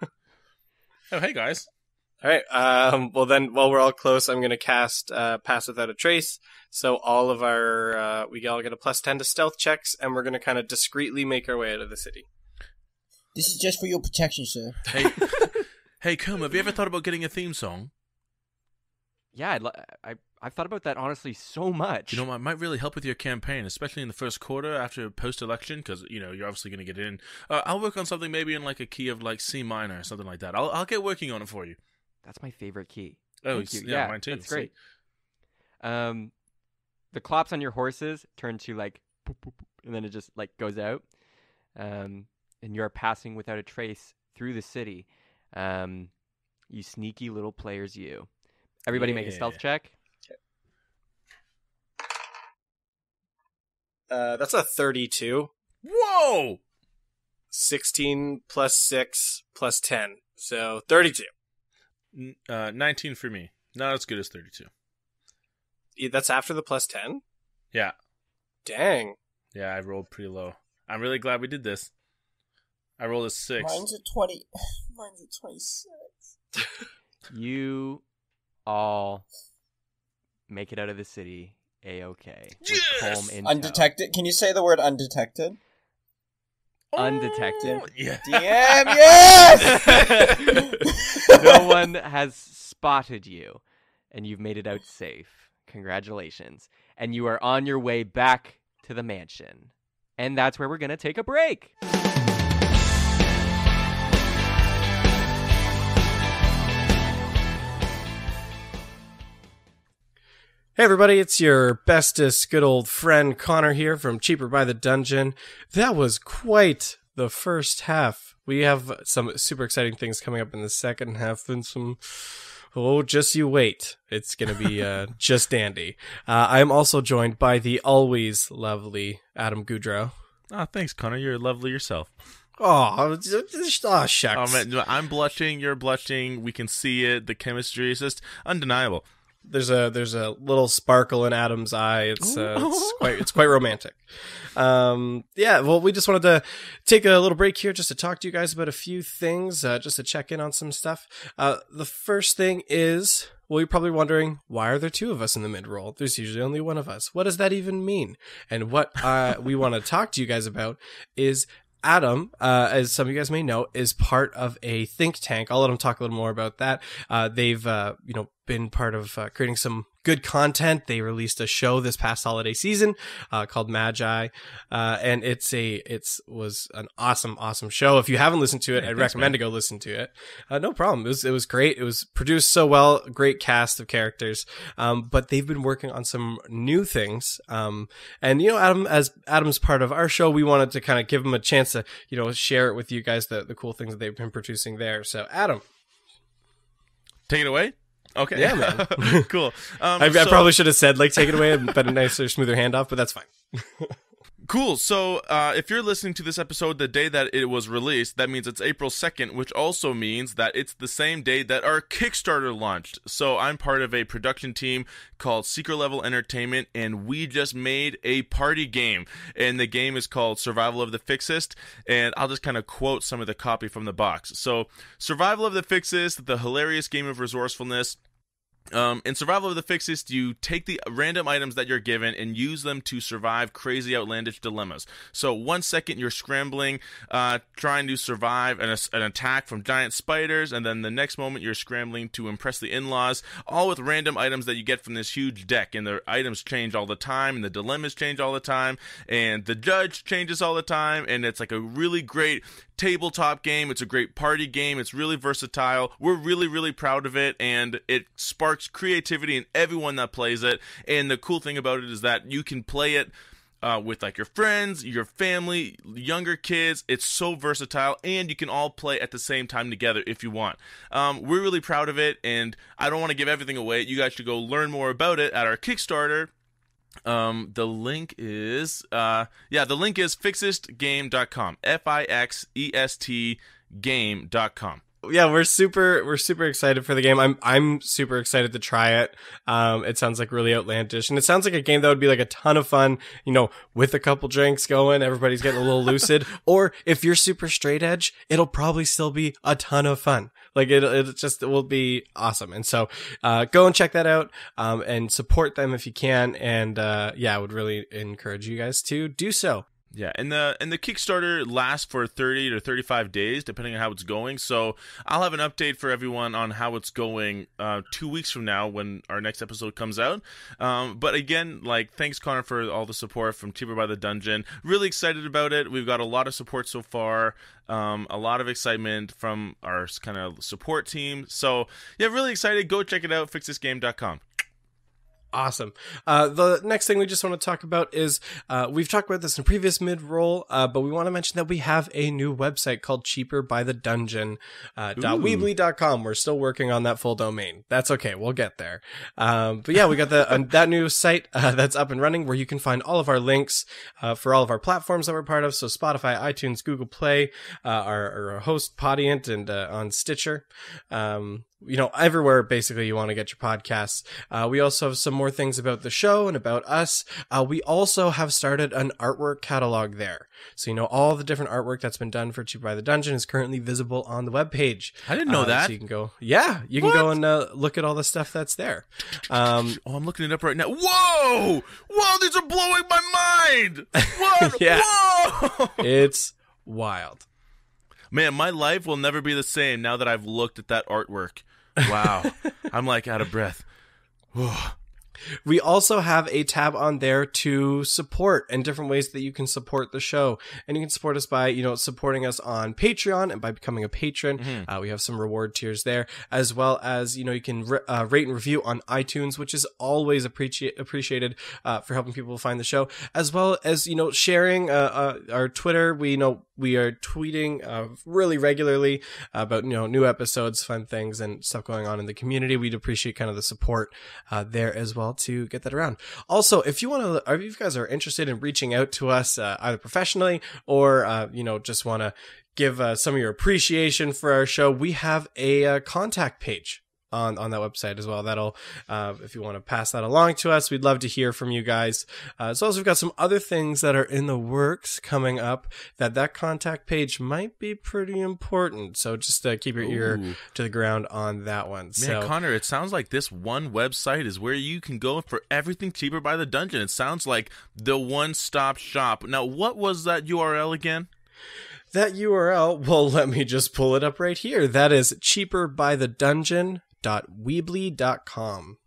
Oh, hey, guys. All right. Well, then, while we're all close, I'm going to cast Pass Without a Trace. So all of our... we all get a +10 to stealth checks, and we're going to kind of discreetly make our way out of the city. This is just for your protection, sir. Hey, hey, Colm, have you ever thought about getting a theme song? Yeah, I've thought about that, honestly, so much. You know, it might really help with your campaign, especially in the first quarter after post-election, because, you know, you're obviously going to get in. I'll work on something maybe in, like, a key of, like, C minor or something like that. I'll get working on it for you. That's my favorite key. Oh, yeah, mine too. That's great. The clops on your horses turn to like, boop, boop, boop, and then it just like goes out. And you're passing without a trace through the city. You sneaky little players, you. Everybody make a stealth check. That's a 32. Whoa! 16 plus 6 plus 10. So 32. 19 for me. Not as good as 32. Yeah, that's after the +10? Yeah. Dang. Yeah, I rolled pretty low. I'm really glad we did this. I rolled a 6. Mine's a 20. Mine's a 26. You all make it out of the city A-OK. Yes! Undetected? Can you say the word undetected? Undetected. Oh, yeah. DM, yes! No one has spotted you, and you've made it out safe. Congratulations. And you are on your way back to the mansion. And that's where we're going to take a break. Hey everybody, it's your bestest good old friend Connor here from Cheaper by the Dungeon. That was quite the first half. We have some super exciting things coming up in the second half and some... Oh, just you wait. It's going to be just dandy. I'm also joined by the always lovely Adam Goudreau. Oh, thanks, Connor. You're lovely yourself. Oh, shucks. Oh, man, I'm blushing. You're blushing. We can see it. The chemistry is just undeniable. There's a little sparkle in Adam's eye. It's quite romantic. Yeah, well, we just wanted to take a little break here just to talk to you guys about a few things, just to check in on some stuff. The first thing is, well, you're probably wondering, why are there two of us in the mid-roll? There's usually only one of us. What does that even mean? And what we want to talk to you guys about is... Adam, as some of you guys may know, is part of a think tank. I'll let him talk a little more about that. They've, been part of creating some good content. They released a show this past holiday season called Magi, and it was an awesome show. If you haven't listened to it, I'd recommend to go listen to it. No problem. It was great. It was produced so well. Great cast of characters. But they've been working on some new things. And you know, Adam, as Adam's part of our show, we wanted to kind of give him a chance to share it with you guys, the cool things that they've been producing there. So Adam, take it away. Okay. Yeah, man. Cool. I probably should have said, like, take it away, but a nicer, smoother handoff, but that's fine. Cool. So if you're listening to this episode the day that it was released, that means it's April 2nd, which also means that it's the same day that our Kickstarter launched. So I'm part of a production team called Secret Level Entertainment, and we just made a party game. And the game is called Survival of the Fixest, and I'll just kind of quote some of the copy from the box. So, Survival of the Fixest, the hilarious game of resourcefulness. In Survival of the Fixest, you take the random items that you're given and use them to survive crazy, outlandish dilemmas. So 1 second you're scrambling, trying to survive an attack from giant spiders, and then the next moment you're scrambling to impress the in-laws, all with random items that you get from this huge deck. And the items change all the time, and the dilemmas change all the time, and the judge changes all the time, and it's like a really great tabletop game. It's a great party game. It's really versatile. We're really, really proud of it, and it sparks creativity in everyone that plays it. And the cool thing about it is that you can play it with like your friends, your family, younger kids. It's so versatile, and you can all play at the same time together if you want. We're really proud of it, and I don't want to give everything away. You guys should go learn more about it at our Kickstarter. The link is fixestgame.com. fixestgame.com. Yeah, we're super excited for the game. I'm super excited to try it. It sounds like really outlandish, and it sounds like a game that would be like a ton of fun, you know, with a couple drinks going, everybody's getting a little lucid. Or if you're super straight edge, it'll probably still be a ton of fun. Like it will be awesome. And so go and check that out, and support them if you can. And I would really encourage you guys to do so. Yeah, and the Kickstarter lasts for 30 to 35 days, depending on how it's going. So I'll have an update for everyone on how it's going 2 weeks from now when our next episode comes out. But again, thanks, Connor, for all the support from Cheaper by the Dungeon. Really excited about it. We've got a lot of support so far, a lot of excitement from our kind of support team. So yeah, really excited. Go check it out, fixthisgame.com. Awesome. The next thing we just want to talk about is we've talked about this in previous mid-roll, but we want to mention that we have a new website called cheaperbythedungeon.weebly.com. We're still working on that full domain. That's okay. We'll get there. But yeah, we got that new site that's up and running, where you can find all of our links for all of our platforms that we're part of. So Spotify, iTunes, Google Play, our host Podiant, and on Stitcher. You know, everywhere basically you want to get your podcasts. We also have some more things about the show and about us. We also have started an artwork catalog there. So, you know, all the different artwork that's been done for Cheaper by the Dungeon is currently visible on the webpage. I didn't know that. So you can go, can go and look at all the stuff that's there. I'm looking it up right now. Whoa, these are blowing my mind. What? Whoa! It's wild. Man, my life will never be the same now that I've looked at that artwork. Wow. I'm out of breath. We also have a tab on there to support, and different ways that you can support the show. And you can support us by, supporting us on Patreon and by becoming a patron. Mm-hmm. We have some reward tiers there, as well as, you can rate and review on iTunes, which is always appreciated for helping people find the show, as well as, sharing our Twitter. We are tweeting really regularly about, new episodes, fun things, and stuff going on in the community. We'd appreciate kind of the support there as well to get that around. Also, if you guys are interested in reaching out to us either professionally or, just want to give some of your appreciation for our show, we have a contact page on that website as well. That'll if you want to pass that along to us, we'd love to hear from you guys. So also, we've got some other things that are in the works coming up. That contact page might be pretty important, so just keep your ear to the ground on that one. Man, so, Connor, it sounds like this one website is where you can go for everything Cheaper by the Dungeon. It sounds like the one-stop shop. Now, what was that URL again? That URL, well, let me just pull it up right here. That is cheaperbythedungeon.weebly.com.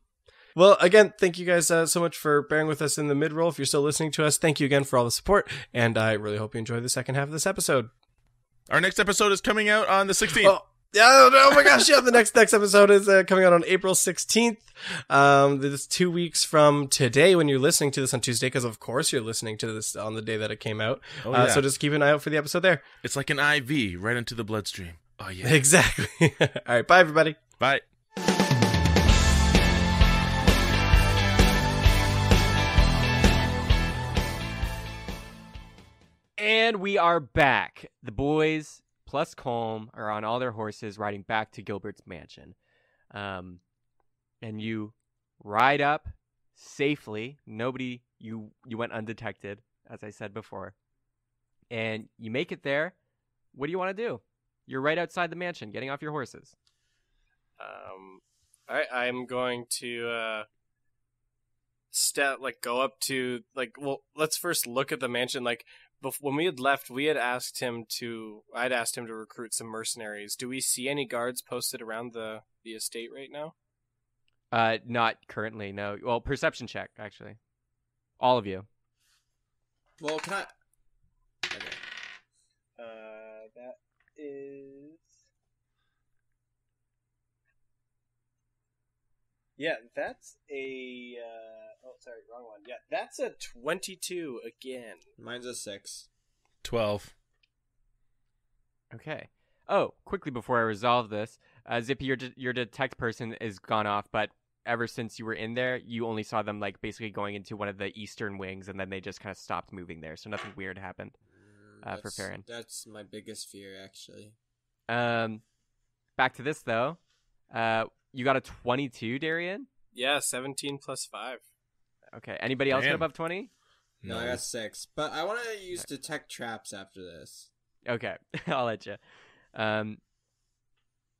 Well, again, thank you guys so much for bearing with us in the mid-roll. If you're still listening to us, thank you again for all the support, and I really hope you enjoy the second half of this episode. Our next episode is coming out on the 16th. Oh my gosh, yeah, the next episode is coming out on April 16th. This is 2 weeks from today when you're listening to this on Tuesday, because of course you're listening to this on the day that it came out. So just keep an eye out for the episode there. It's like an IV right into the bloodstream. Oh, yeah. Exactly. All right, bye, everybody. Bye. And we are back. The boys, plus Colm, are on all their horses riding back to Gilbert's mansion. And you ride up safely. Nobody, you went undetected, as I said before. And you make it there. What do you want to do? You're right outside the mansion, getting off your horses. All right, I'm going to go up to, like, well, let's first look at the mansion. Like, when we had left, I'd asked him to recruit some mercenaries. Do we see any guards posted around the estate right now? Not currently, no. Well, perception check, actually. All of you. Well, can I... Okay. That is... Yeah, that's a... Oh, sorry, wrong one. Yeah, that's a 22 again. Mine's a 6. 12. Okay. Oh, quickly before I resolve this, Zippy, your detect person is gone off, but ever since you were in there, you only saw them, like, basically going into one of the eastern wings, and then they just kind of stopped moving there, so nothing weird happened for Farron. That's my biggest fear, actually. Back to this, though. You got a 22, Darian? Yeah, 17 plus 5. Okay, anybody else get above 20? No, I got 6, but I want to use detect traps after this. Okay, I'll let you.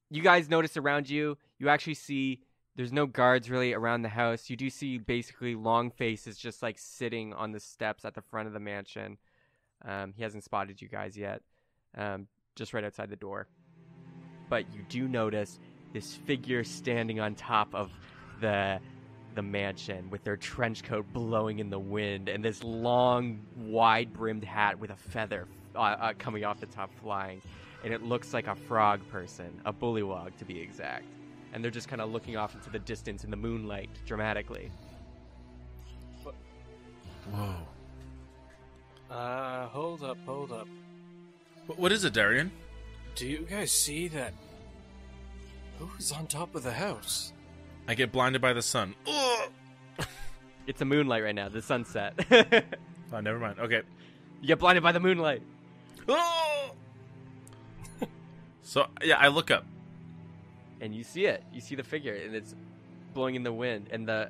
You guys notice around you, you actually see... There's no guards really around the house. You do see basically Longface is just like sitting on the steps at the front of the mansion. He hasn't spotted you guys yet, just right outside the door. But you do notice this figure standing on top of the mansion with their trench coat blowing in the wind and this long, wide-brimmed hat with a feather coming off the top flying. And it looks like a frog person, a bullywog to be exact. And they're just kind of looking off into the distance in the moonlight, dramatically. Whoa. Hold up. What is it, Darian? Do you guys see that? Who's on top of the house? I get blinded by the sun. Oh! It's the moonlight right now, the sunset. Oh, never mind. Okay. You get blinded by the moonlight. Oh! So, yeah, I look up. And you see it. You see the figure, and it's blowing in the wind. And the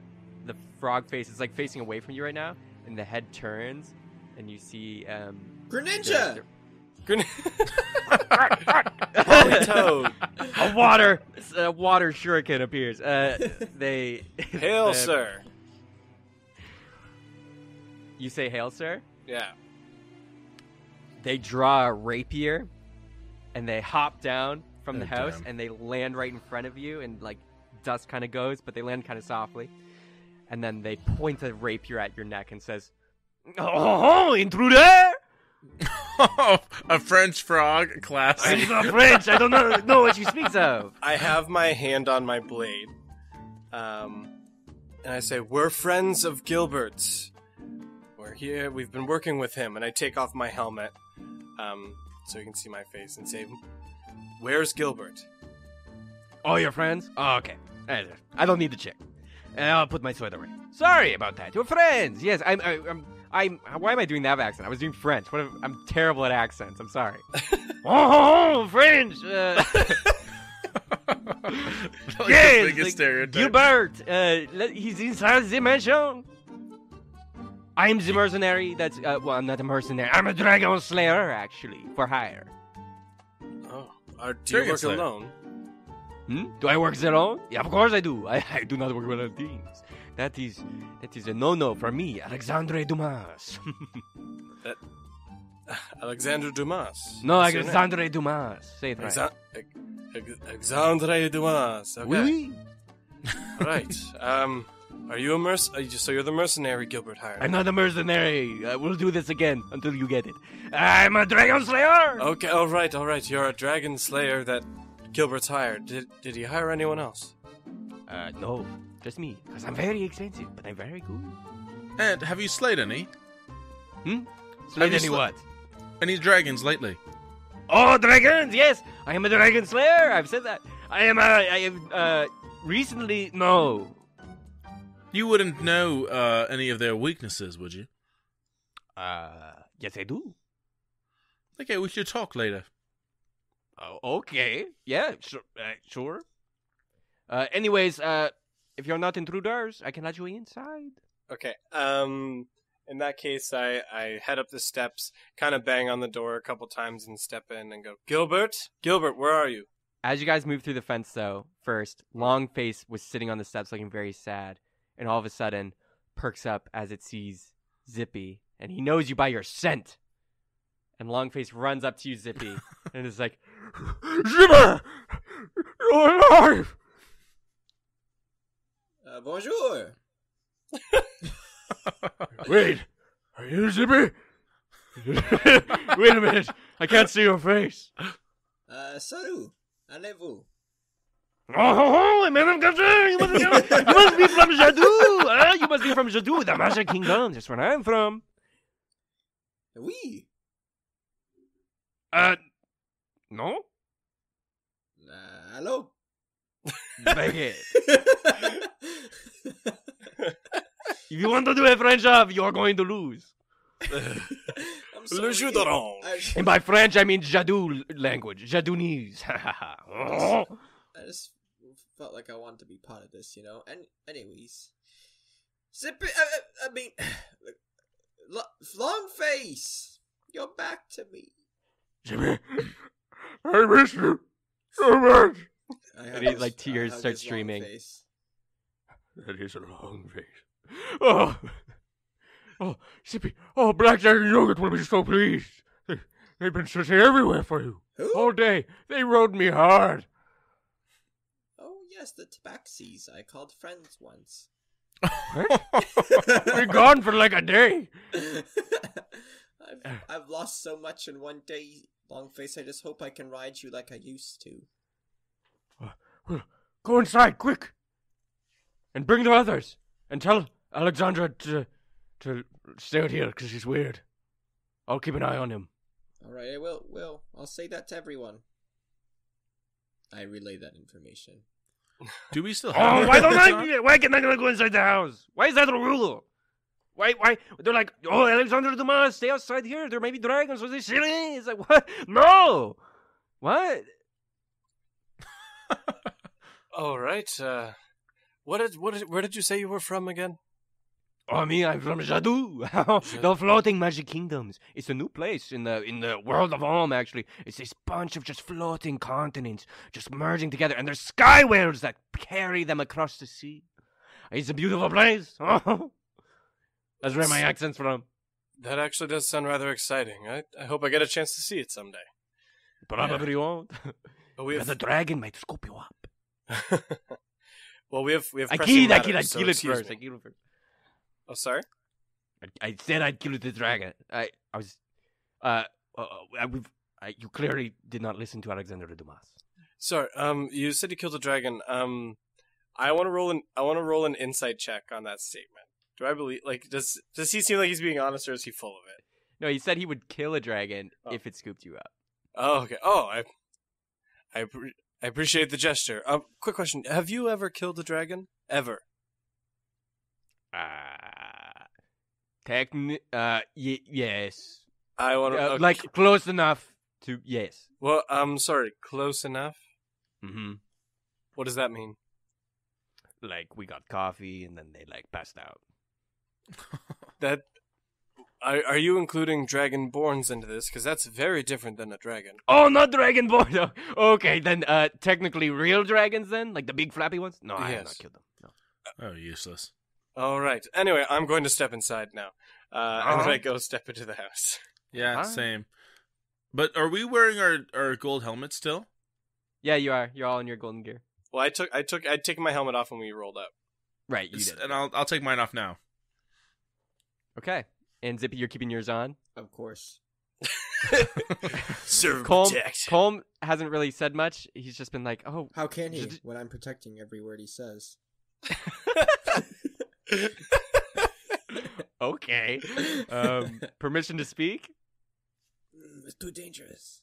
frog face is like facing away from you right now. And the head turns, and you see Greninja. Holy toad! A water shuriken appears. Hail, sir. You say hail, sir? Yeah. They draw a rapier, and they hop down from the house, damn. And they land right in front of you, and like dust kind of goes, but they land kind of softly, and then they point a rapier at your neck and says, "Oh, intruder!" A French frog, classic. It's not French. I don't know what you speak of. I have my hand on my blade, and I say, "We're friends of Gilbert's. We're here. We've been working with him." And I take off my helmet, so you can see my face, and say, "Where's Gilbert?" All your friends? Oh, okay. I don't need to check. I'll put my sword away. Sorry about that. Your friends. Yes, I'm. Why am I doing that accent? I was doing French. What? I'm terrible at accents. I'm sorry. Oh, French. Like, yes, the like, Gilbert. He's inside the mansion. I'm the mercenary. That's well, I'm not a mercenary. I'm a dragon slayer, actually, for hire. Do you work alone? Do I work alone? Yeah, of course I do. I do not work with other teams. That is a no-no for me, Alexandre Dumas. Alexandre Dumas? No, Alexandre Dumas. Say it right. Alexandre Dumas. Okay. Oui. Right. Are you a mercenary? So you're the mercenary Gilbert hired. I'm not a mercenary. We'll do this again until you get it. I'm a dragon slayer. Okay, all right. You're a dragon slayer that Gilbert's hired. Did he hire anyone else? No, just me. Because I'm very expensive, but I'm very good. And have you slayed any? Slayed any what? Any dragons lately? Oh, dragons! Yes, I am a dragon slayer. I've said that. Recently, no. You wouldn't know any of their weaknesses, would you? Yes, I do. Okay, we should talk later. Oh, okay. Yeah, sure. Anyways, if you're not intruders, I can let you inside. Okay. In that case, I head up the steps, kind of bang on the door a couple times and step in and go, Gilbert, where are you? As you guys moved through the fence, though, first, Longface was sitting on the steps looking very sad, and all of a sudden perks up as it sees Zippy, and he knows you by your scent. And Longface runs up to you, Zippy, and is like, Zipper! You're alive! Bonjour! Wait, are you Zippy? Wait a minute, I can't see your face. Salut! Allez-vous? Oh, you must be from Jadu! You must be from Jadu, the Magic Kingdom. That's where I'm from. Oui. No? Hello? Baguette. If you want to do a French job, you're going to lose. Le jus d'orange. And by French, I mean Jadou language. Jadunese. I just felt like I wanted to be part of this, you know? And anyways. Zippy, I mean... Longface! You're back to me. Zippy, I miss you so much. And he, like, tears start streaming. That is a long face. Oh... Oh, Zippy! Oh, Blackjack and Yogurt will be so pleased. They've been searching everywhere for you. Who? All day. They rode me hard. Oh, yes, the tabaxis. I called friends once. What? We're gone for like a day. I've lost so much in one day, Longface. I just hope I can ride you like I used to. Well, go inside, quick. And bring the others. And tell Alexandra to stay out here, because he's weird. I'll keep an eye on him. Alright, I will. I'll say that to everyone. I relay that information. Do we still have... Oh, why don't I... Why can't I go inside the house? Why is that a rule? Why? They're like, oh, Alexandre Dumas, stay outside here. There may be dragons. Was they silly? It's like, what? No! What? Alright, where did you say you were from again? Oh, me, I'm from Jadu. The floating magic kingdoms. It's a new place in the world of Orem, actually. It's this bunch of just floating continents just merging together, and there's sky whales that carry them across the sea. It's a beautiful place. Oh. That's where my accent's from. That actually does sound rather exciting. I hope I get a chance to see it someday. Probably won't. But the dragon might scoop you up. Well, we have pressing matters, I kill it first. Oh, sorry? I said I'd kill the dragon. You clearly did not listen to Alexandre Dumas. Sorry, you said you killed the dragon. I want to roll an insight check on that statement. Do I believe, like, does he seem like he's being honest, or is he full of it? No, he said he would kill a dragon if it scooped you up. Oh, okay. Oh, I appreciate the gesture. Quick question. Have you ever killed a dragon? Ever? Yes. I want to... okay. Like, close enough to... Yes. Well, I'm sorry. Close enough? Mm-hmm. What does that mean? Like, we got coffee, and then they, like, passed out. That... Are you including Dragonborns into this? Because that's very different than a dragon. Oh, not Dragonborn! Okay, then, technically real dragons, then? Like the big flappy ones? No, I have not killed them. No. Oh, useless. All right. Anyway, I'm going to step inside now. And then I go step into the house. Yeah, same. But are we wearing our gold helmets still? Yeah, you are. You're all in your golden gear. Well, I'd taken my helmet off when we rolled up. Right, you did. And I'll take mine off now. Okay. And Zippy, you're keeping yours on? Of course. Serve protect. Colm hasn't really said much. He's just been like, oh. How can he when I'm protecting every word he says? Okay. Permission to speak? It's too dangerous.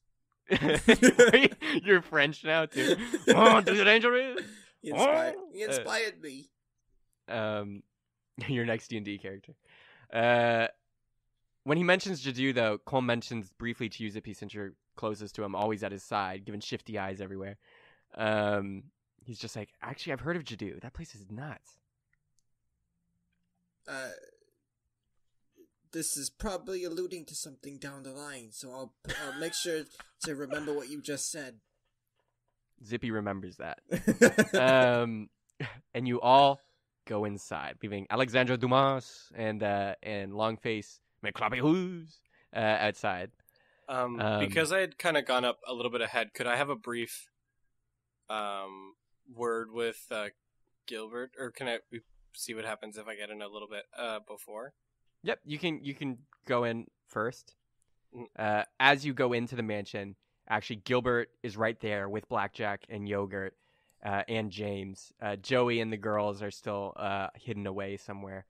You're French now, too. Oh, too dangerous. He inspired me. Your next D&D character. When he mentions Jadu, though, Colm mentions briefly to you, Zippy, since you're closest to him, always at his side, giving shifty eyes everywhere. He's just like, actually, I've heard of Jadu. That place is nuts. This is probably alluding to something down the line, so I'll make sure to remember what you just said. Zippy remembers that. And you all go inside, leaving Alexandre Dumas and Longface McCloppyhoos outside. Because I had kind of gone up a little bit ahead, could I have a brief word with Gilbert, or can I see what happens if I get in a little bit before? Yep, you can go in first. As you go into the mansion, actually, Gilbert is right there with Blackjack and Yogurt and James. Joey and the girls are still hidden away somewhere.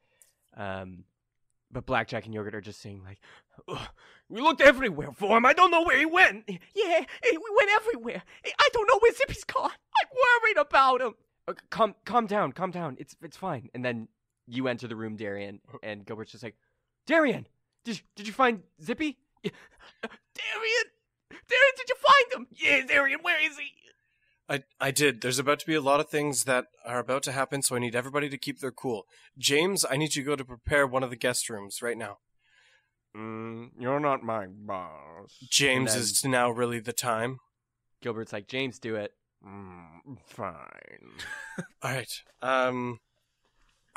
But Blackjack and Yogurt are just saying, like, oh, we looked everywhere for him. I don't know where he went. Yeah, he went everywhere. I don't know where Zippy's gone. I'm worried about him. Calm down. It's fine. And then you enter the room, Darian, and Gilbert's just like, Darian, did you find Zippy? Yeah. Darian, did you find him? Yeah, Darian, where is he? I did. There's about to be a lot of things that are about to happen, so I need everybody to keep their cool. James, I need you to go to prepare one of the guest rooms right now. You're not my boss. James is now really the time. Gilbert's like, James, do it. Fine. All right. I'm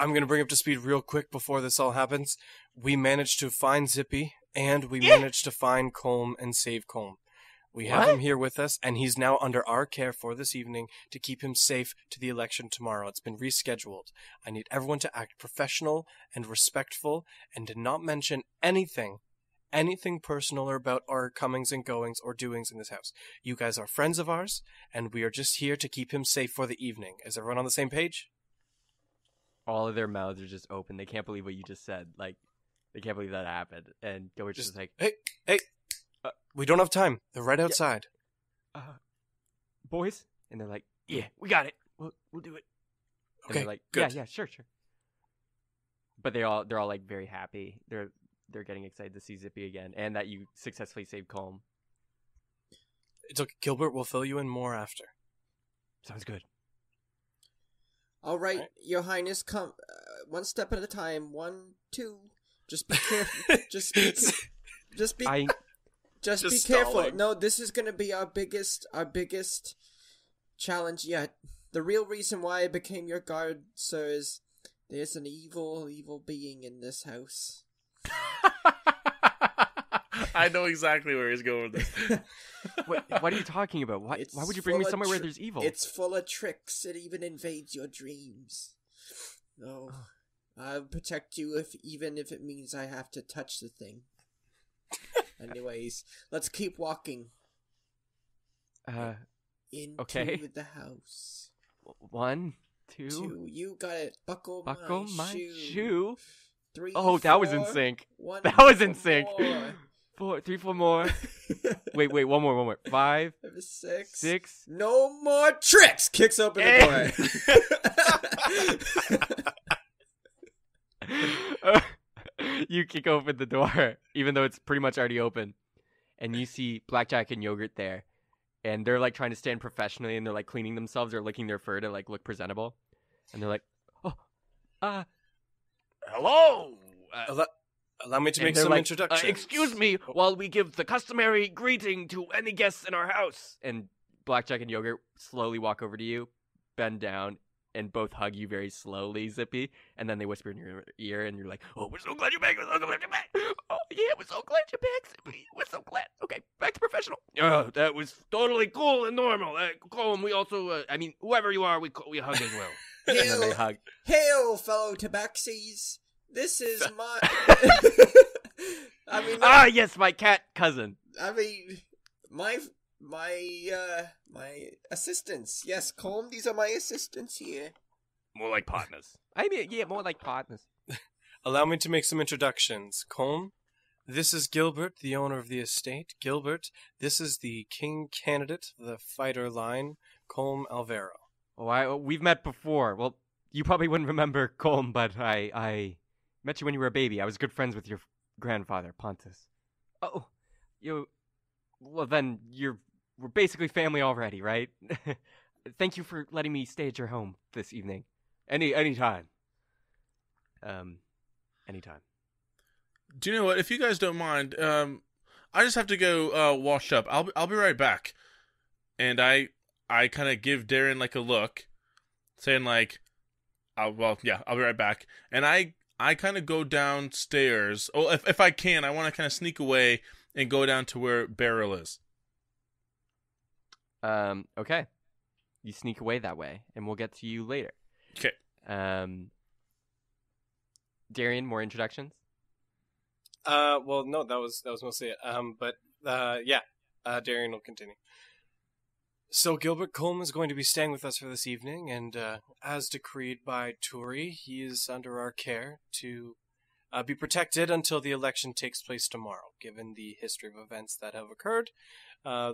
going to bring up to speed real quick before this all happens. We managed to find Zippy, and we managed to find Colm and save Colm. We have him here with us, and he's now under our care for this evening to keep him safe to the election tomorrow. It's been rescheduled. I need everyone to act professional and respectful and to not mention anything personal or about our comings and goings or doings in this house. You guys are friends of ours, and we are just here to keep him safe for the evening. Is everyone on the same page? All of their mouths are just open. They can't believe what you just said. Like, they can't believe that happened. And Gilbert's just like, Hey! We don't have time. They're right outside. Yeah. Boys? And they're like, yeah, we got it. We'll do it. Okay, and they're like, good. Yeah, sure. But they're all like very happy. They're getting excited to see Zippy again, and that you successfully saved Colm. It's okay, Gilbert. We'll fill you in more after. Sounds good. All right. Your Highness, come one step at a time. 1, 2. Just be careful. Just be careful. Stalling. No, this is going to be our biggest challenge yet. The real reason why I became your guard, sir, is there's an evil being in this house. I know exactly where he's going with this. What are you talking about? Why would you bring me somewhere where there's evil? It's full of tricks. It even invades your dreams. No, I'll protect you even if it means I have to touch the thing. Anyways, let's keep walking. Into the house. 1, 2. You got it. Buckle my shoe. 3. Oh, 4, that was in sync. 1, that was in sync. More. 4, 3, 4 more. Wait, one more. 5, 6. No more tricks. Kicks open the door. You kick open the door, even though it's pretty much already open. And you see Blackjack and Yogurt there. And they're, like, trying to stand professionally, and they're, like, cleaning themselves or licking their fur to, like, look presentable. And they're like, hello! Allow me to make some introductions. Excuse me while we give the customary greeting to any guests in our house. And Blackjack and Yogurt slowly walk over to you, bend down, and both hug you very slowly, Zippy, and then they whisper in your ear, and you're like, oh, we're so glad you're back, oh, yeah, we're so glad you're back, Zippy, we're so glad, okay, back to professional. Oh, that was totally cool and normal. Colm, we also, whoever you are, we hug as well. Hail, and then they hug. Hail, fellow tabaxis, this is my, yes, my cat cousin. My assistants. Yes, Colm, these are my assistants here. More like partners. More like partners. Allow me to make some introductions. Colm, this is Gilbert, the owner of the estate. Gilbert, this is the king candidate, the fighter line, Colm Alvaro. Oh, we've met before. Well, you probably wouldn't remember Colm, but I met you when you were a baby. I was good friends with your grandfather, Pontus. Oh, well then, we're basically family already, right? Thank you for letting me stay at your home this evening. Anytime. Anytime. Do you know what? If you guys don't mind, I just have to go wash up. I'll be right back. And I I kind of give Darian like a look, saying like, well, yeah, I'll be right back. And I kind of go downstairs. Oh, if I can, I want to kind of sneak away and go down to where Beryl is. Okay. You sneak away that way, and we'll get to you later. Okay. Darian, more introductions? Well, no, that was mostly it. Darian will continue. So Gilbert, Colm is going to be staying with us for this evening, and as decreed by Turi, he is under our care to be protected until the election takes place tomorrow. Given the history of events that have occurred,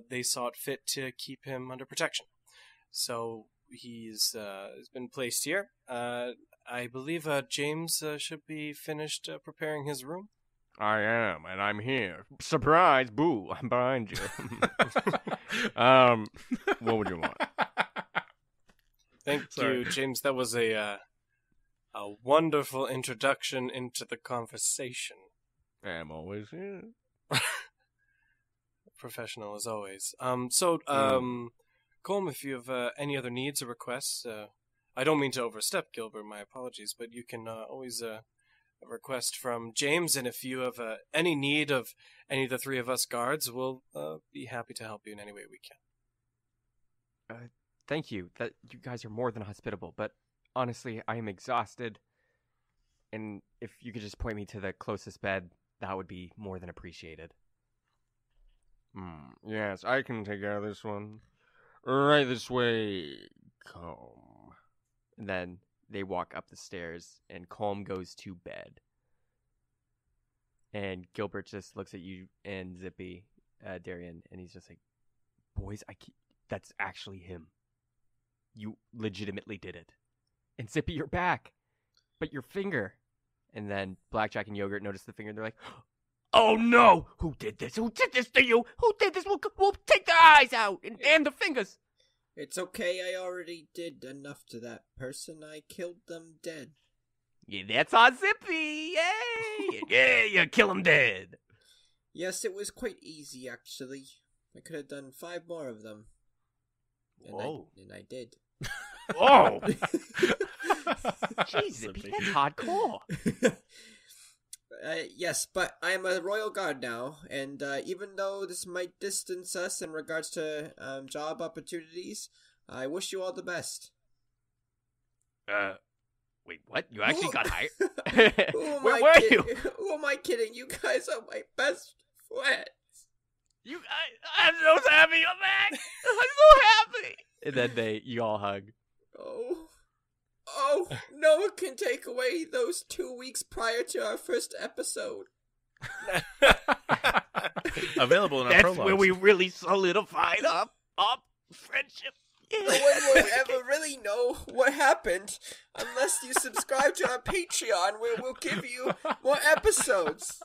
they saw it fit to keep him under protection. So he's has been placed here. I believe James should be finished preparing his room. I am, and I'm here. Surprise, boo, I'm behind you. What would you want? Thank you, James. That was a wonderful introduction into the conversation. I'm always here. Professional as always. Colm, if you have any other needs or requests, I don't mean to overstep, Gilbert, my apologies, but you can always... a request from James, and if you have any need of any of the three of us guards, we'll be happy to help you in any way we can. Thank you. That you guys are more than hospitable, but honestly, I am exhausted, and if you could just point me to the closest bed, that would be more than appreciated. Yes, I can take care of this one. Right this way, Colm. And then... they walk up the stairs, and Colm goes to bed. And Gilbert just looks at you and Zippy, Darian, and he's just like, boys, that's actually him. You legitimately did it. And Zippy, you're back, but your finger. And then Blackjack and Yogurt notice the finger, and they're like, oh no, who did this? Who did this to you? Who did this? We'll take the eyes out and damn the fingers. It's okay, I already did enough to that person. I killed them dead. Yeah, that's our Zippy! Yay! Yeah, you kill them dead! Yes, it was quite easy, actually. I could have done 5 more of them. And I did. Whoa! Jeez, Zippy, that's hardcore! Yes, but I'm a royal guard now, and even though this might distance us in regards to job opportunities, I wish you all the best. Wait, what? You actually got hired? Where were you? Who am I kidding? You guys are my best friends. I'm so happy you're back. I'm so happy. And then you all hug. Oh, no one can take away those 2 weeks prior to our first episode. Available in our prologue. That's where we really solidified our friendship. No one will ever really know what happened unless you subscribe to our Patreon, where we'll give you more episodes.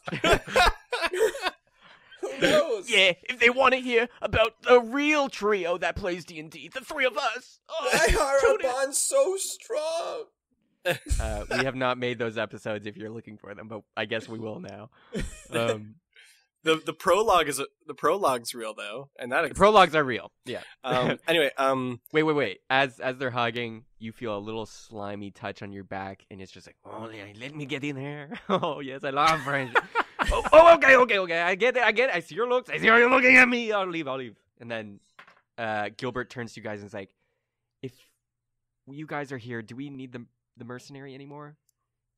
Who knows? Yeah, if they want to hear about the real trio that plays D&D, the three of us. Why are our bonds so strong? We have not made those episodes if you're looking for them, but I guess we will now. The prologue is real though, and that the prologues are real. Yeah. Anyway. Wait. As they're hugging, you feel a little slimy touch on your back, and it's just like, oh, let me get in there. Oh yes, I love friends. Okay. I get it. I see your looks. I see how you're looking at me. I'll leave. And then Gilbert turns to you guys and is like, if you guys are here, do we need the mercenary anymore?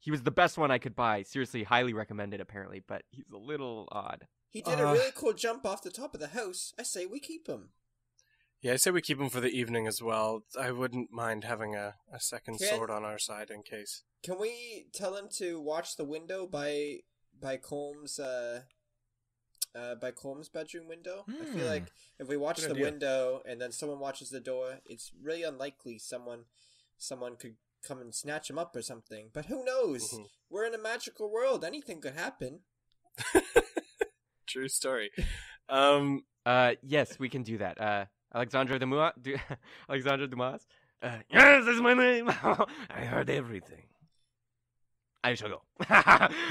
He was the best one I could buy. Seriously, highly recommended, apparently, but he's a little odd. He did a really cool jump off the top of the house. I say we keep him. Yeah, I say we keep him for the evening as well. I wouldn't mind having a second sword on our side in case. Can we tell him to watch the window by Colm's bedroom window? I feel like if we watch the window and then someone watches the door, it's really unlikely someone could come and snatch him up or something. But who knows? Mm-hmm. We're in a magical world. Anything could happen. True story. Yes, we can do that. Alexandre Dumas. Yes, that's my name. I heard everything. I shall go.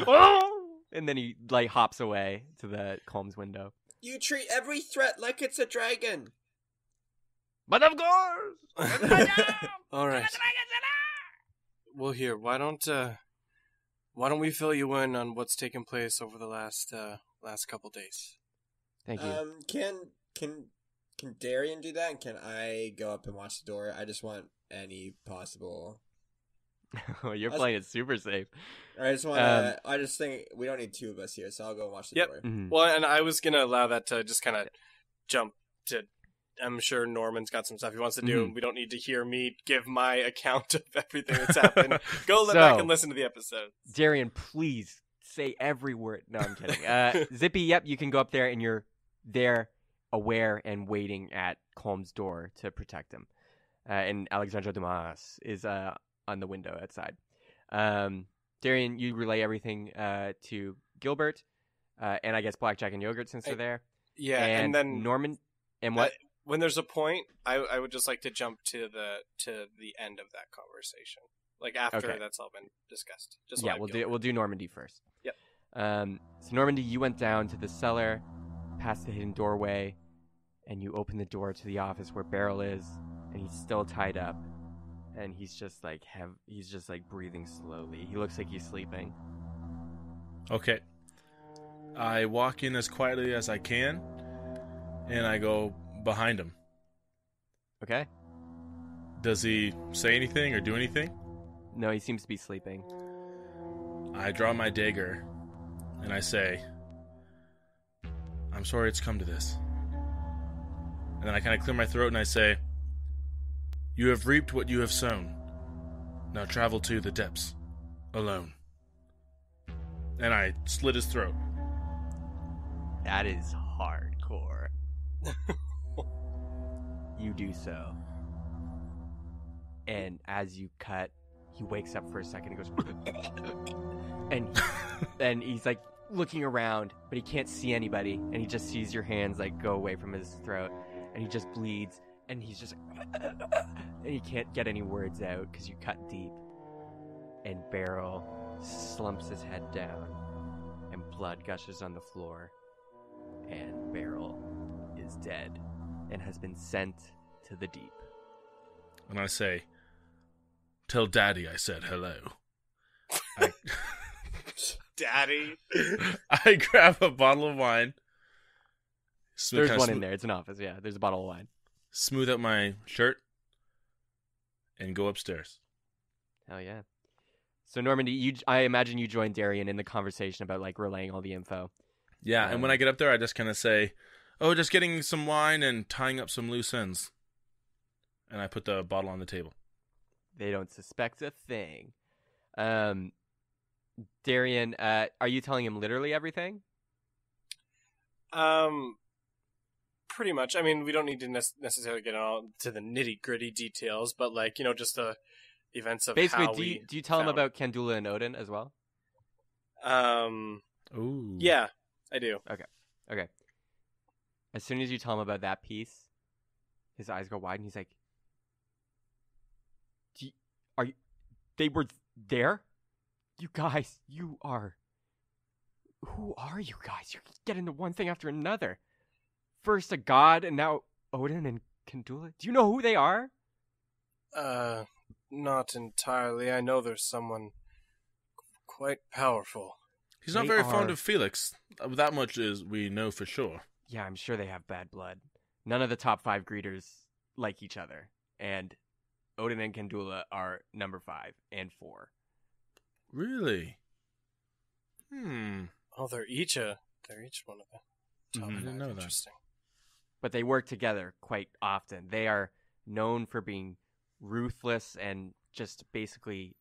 Oh! And then he hops away to the Colm's window. You treat every threat like it's a dragon. But of course. All right. Well, here, why don't we fill you in on what's taken place over the last couple days? Thank you. Can Darian do that? And can I go up and watch the door? I just want any possible. You're playing it super safe. I just think we don't need two of us here, so I'll go watch the door. Mm-hmm. Well, and I was gonna allow that to just kind of jump to. I'm sure Norman's got some stuff he wants to do. Mm-hmm. We don't need to hear me give my account of everything that's happened. Go back and listen to the episode. Darian, please say every word. No, I'm kidding. Zippy, yep, you can go up there, and you're there, aware and waiting at Colm's door to protect him. And Alexandre Dumas is on the window outside. Darian, you relay everything to Gilbert, and I guess Blackjack and Yogurt since they're there. Yeah, and then Norman and what? When there's a point, I would just like to jump to the end of that conversation, like after that's all been discussed. Just we'll do Normandy first. Yep. So Normandy, you went down to the cellar, past the hidden doorway, and you open the door to the office where Beryl is, and he's still tied up, and he's just like breathing slowly. He looks like he's sleeping. Okay. I walk in as quietly as I can, and I go behind him. Okay. Does he say anything or do anything? No, he seems to be sleeping. I draw my dagger and I say, I'm sorry it's come to this. And then I kind of clear my throat and I say, you have reaped what you have sown. Now travel to the depths alone. And I slit his throat. That is hardcore. You do so. And as you cut, he wakes up for a second and goes and he's like looking around, but he can't see anybody, and he just sees your hands like go away from his throat, and he just bleeds, and he's just and he can't get any words out because you cut deep. And Beryl slumps his head down and blood gushes on the floor, and Beryl is dead and has been sent to the deep. And I say, tell Daddy I said hello. Daddy? I grab a bottle of wine. There's one in there. It's an office, yeah. There's a bottle of wine. Smooth out my shirt and go upstairs. Hell yeah. So, Normandy, I imagine you joined Darian in the conversation about, like, relaying all the info. Yeah, and when I get up there, I just kind of say, oh, just getting some wine and tying up some loose ends. And I put the bottle on the table. They don't suspect a thing. Darian, are you telling him literally everything? Pretty much. I mean, we don't need to necessarily get all to the nitty-gritty details, but, like, you know, just the events of basically, how do you tell him about Kandula and Odin as well? Ooh. Yeah, I do. Okay. As soon as you tell him about that piece, his eyes go wide, and he's like, they were there? You guys, who are you guys? You're getting the one thing after another. First a god, and now Odin and Kandula. Do you know who they are? Not entirely. I know there's someone quite powerful. He's not very fond of Felix. That much is we know for sure. Yeah, I'm sure they have bad blood. None of the top 5 greeters like each other. And Odin and Kandula are number 5 and 4. Really? Oh, they're each one of them. I didn't know that. Interesting. But they work together quite often. They are known for being ruthless and just basically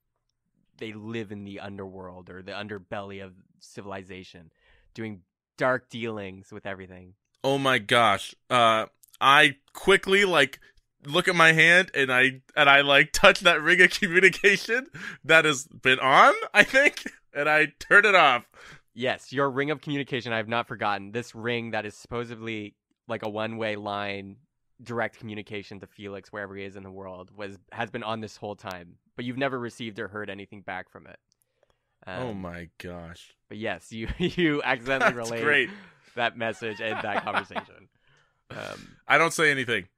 they live in the underworld or the underbelly of civilization, doing dark dealings with everything. Oh my gosh. I quickly like look at my hand and I like touch that ring of communication that has been on, I think, and I turn it off. Yes, your ring of communication I have not forgotten. This ring that is supposedly like a one-way line direct communication to Felix wherever he is in the world has been on this whole time, but you've never received or heard anything back from it. Oh my gosh. But yes, you accidentally relayed that message and that conversation. I don't say anything.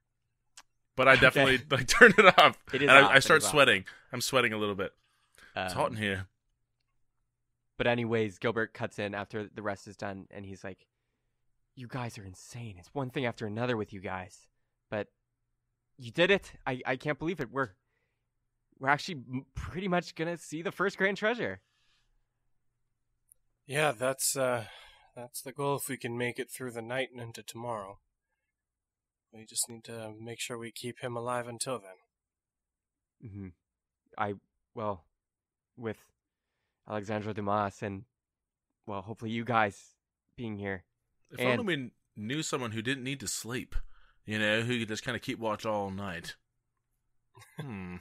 But I definitely like turn it off. It is, and I start sweating. I'm sweating a little bit. It's hot in here. But anyways, Gilbert cuts in after the rest is done, and he's like, "You guys are insane. It's one thing after another with you guys, but you did it. I can't believe it. We're actually pretty much gonna see the first grand treasure." Yeah, that's the goal. If we can make it through the night and into tomorrow, we just need to make sure we keep him alive until then. Mm-hmm. With Alexandre Dumas and, well, hopefully you guys being here. If only we knew someone who didn't need to sleep, you know, who could just kind of keep watch all night. Who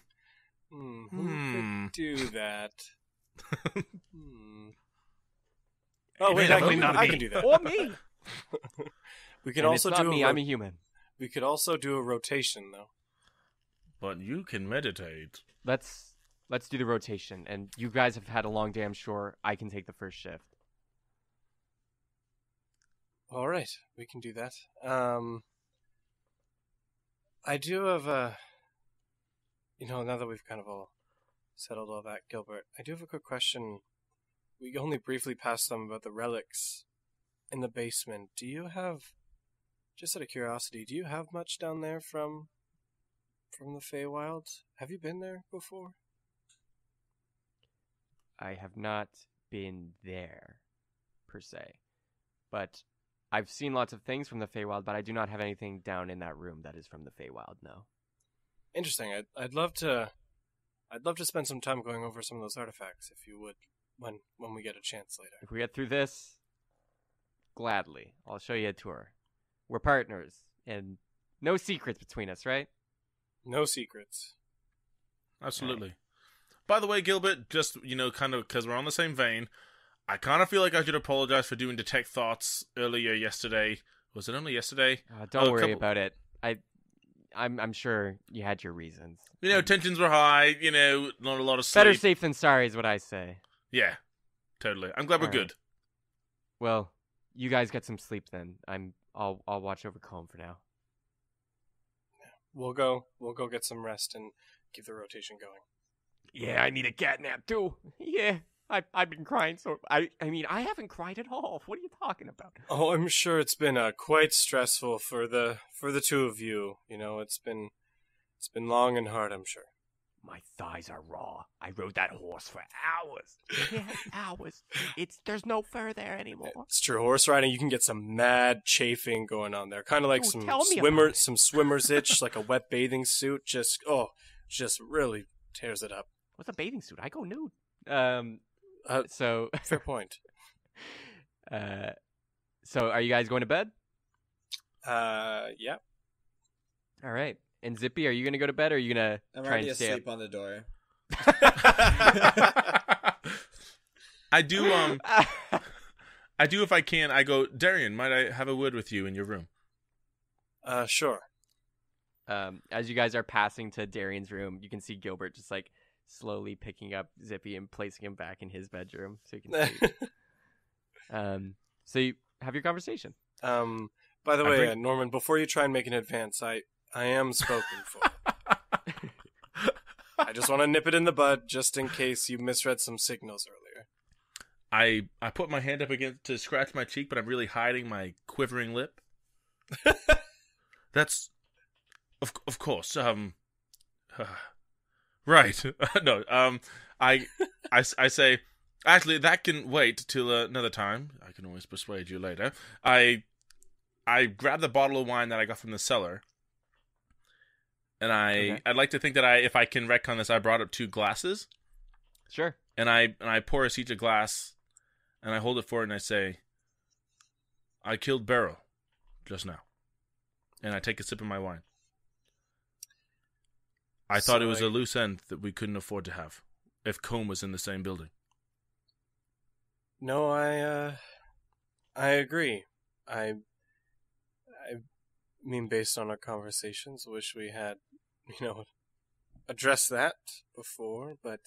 could do that? Oh, wait, I can do that. Or me. We could also do me. I'm a human. We could also do a rotation, though. But you can meditate. Let's do the rotation. And you guys have had a long day, I'm sure. I can take the first shift. All right, we can do that. I do have a... You know, now that we've kind of all settled all that, Gilbert, I do have a quick question. We only briefly passed them about the relics in the basement. Do you have, just out of curiosity, do you have much down there from the Feywild? Have you been there before? I have not been there, per se. But I've seen lots of things from the Feywild, but I do not have anything down in that room that is from the Feywild, no. Interesting. I'd love to spend some time going over some of those artifacts, if you would, when we get a chance later. If we get through this, gladly. I'll show you a tour. We're partners, and no secrets between us, right? No secrets. Absolutely. Right. By the way, Gilbert, just, you know, kind of, because we're on the same vein, I kind of feel like I should apologize for doing Detect Thoughts earlier yesterday. Was it only yesterday? Don't worry about it. I'm sure you had your reasons. You know, tensions were high, you know, not a lot of sleep. Better safe than sorry is what I say. Yeah, totally. I'm glad we're good. Well, you guys get some sleep then. I'll watch over Colm for now. We'll go get some rest and keep the rotation going. Yeah, I need a cat nap too. Yeah. I've been crying, so I mean I haven't cried at all. What are you talking about? Oh, I'm sure it's been quite stressful for the two of you. You know, it's been long and hard, I'm sure. My thighs are raw. I rode that horse for hours. Yeah, hours. There's no fur there anymore. It's true. Horse riding, you can get some mad chafing going on there. Kind of like some swimmer's itch, like a wet bathing suit. Just really tears it up. What's a bathing suit? I go nude. So fair point. So are you guys going to bed? Yeah. All right. And Zippy, are you going to go to bed, or are you going to try and stay asleep up? On the door? I do if I can. I go, Darian, might I have a word with you in your room? Sure. As you guys are passing to Darian's room, you can see Gilbert just like slowly picking up Zippy and placing him back in his bedroom so you can see. So you have your conversation. By the way, Norman, before you try and make an advance, I am spoken for. I just want to nip it in the bud, just in case you misread some signals earlier. I put my hand up again to scratch my cheek, but I'm really hiding my quivering lip. That's of course. Right. No. I say, actually, that can wait till another time. I can always persuade you later. I grab the bottle of wine that I got from the cellar. And I'd like to think that if I can retcon this, I brought up 2 glasses. Sure. And I pour us each a glass, and I hold it for it, and I say, I killed Beryl just now. And I take a sip of my wine. I thought it was a loose end that we couldn't afford to have, if Colm was in the same building. No, I agree. I mean, based on our conversations, wish we had, you know, addressed that before, but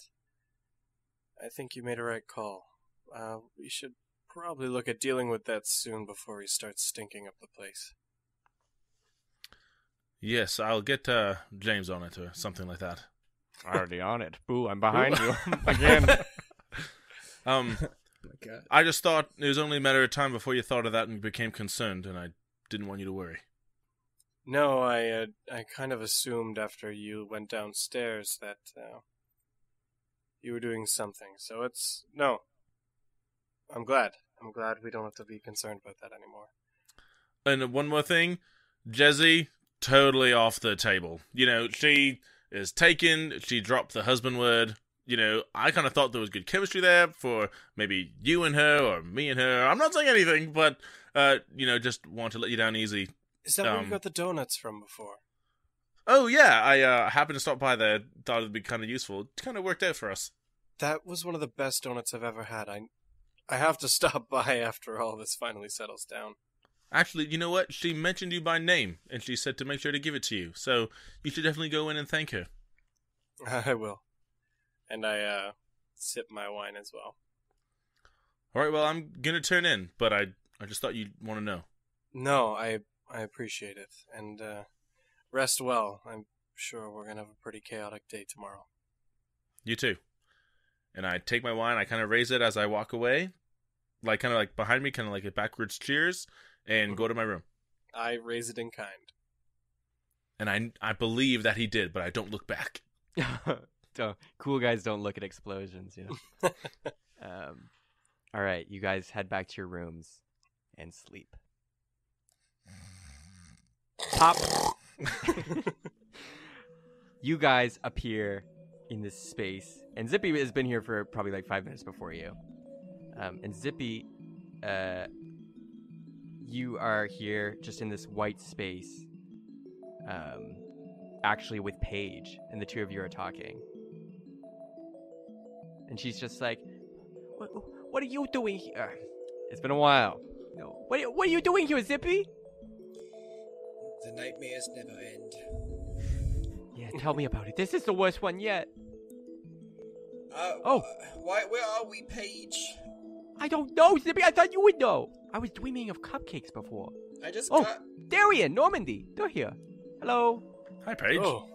I think you made a right call. We should probably look at dealing with that soon before he starts stinking up the place. Yes, I'll get James on it or something like that. Already on it. Boo, I'm behind you again. Oh my God. I just thought it was only a matter of time before you thought of that and became concerned, and I didn't want you to worry. No, I kind of assumed after you went downstairs that you were doing something. So it's... No. I'm glad. I'm glad we don't have to be concerned about that anymore. And one more thing. Jezzy, totally off the table. You know, she is taken. She dropped the husband word. You know, I kind of thought there was good chemistry there for maybe you and her or me and her. I'm not saying anything, but, you know, just want to let you down easy. Is that where you got the donuts from before? Oh, yeah. I happened to stop by there. Thought it would be kind of useful. It kind of worked out for us. That was one of the best donuts I've ever had. I have to stop by after all this finally settles down. Actually, you know what? She mentioned you by name, and she said to make sure to give it to you. So you should definitely go in and thank her. I will. And I sip my wine as well. All right, well, I'm going to turn in, but I just thought you'd want to know. No, I appreciate it, and rest well. I'm sure we're going to have a pretty chaotic day tomorrow. You too. And I take my wine, I kind of raise it as I walk away, like kind of like behind me, kind of like a backwards cheers, and go to my room. I raise it in kind. And I believe that he did, but I don't look back. Cool guys don't look at explosions, you know. All right, you guys head back to your rooms and sleep. Pop. You guys appear in this space, and Zippy has been here for probably like 5 minutes before you. And Zippy, you are here just in this white space, actually with Paige, and the two of you are talking. And she's just like, what are you doing here? It's been a while. No. What are you doing here, Zippy? The nightmares never end. Yeah, tell me about it. This is the worst one yet. Where are we, Paige? I don't know, Zippy. I thought you would know. I was dreaming of cupcakes before. I just got... Darian, Normandy. They're here. Hello. Hi, Paige. Oh.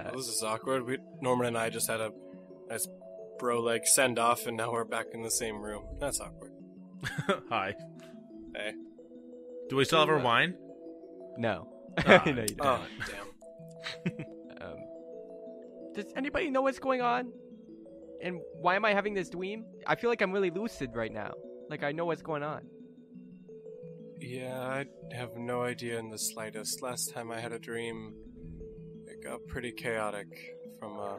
Well, this is awkward. Norman and I just had a nice bro-like send-off, and now we're back in the same room. That's awkward. Hi. Hey. Do we still have our wine? No. No, you don't. Oh, damn. Does anybody know what's going on? And why am I having this dream? I feel like I'm really lucid right now. Like, I know what's going on. Yeah, I have no idea in the slightest. Last time I had a dream, it got pretty chaotic from a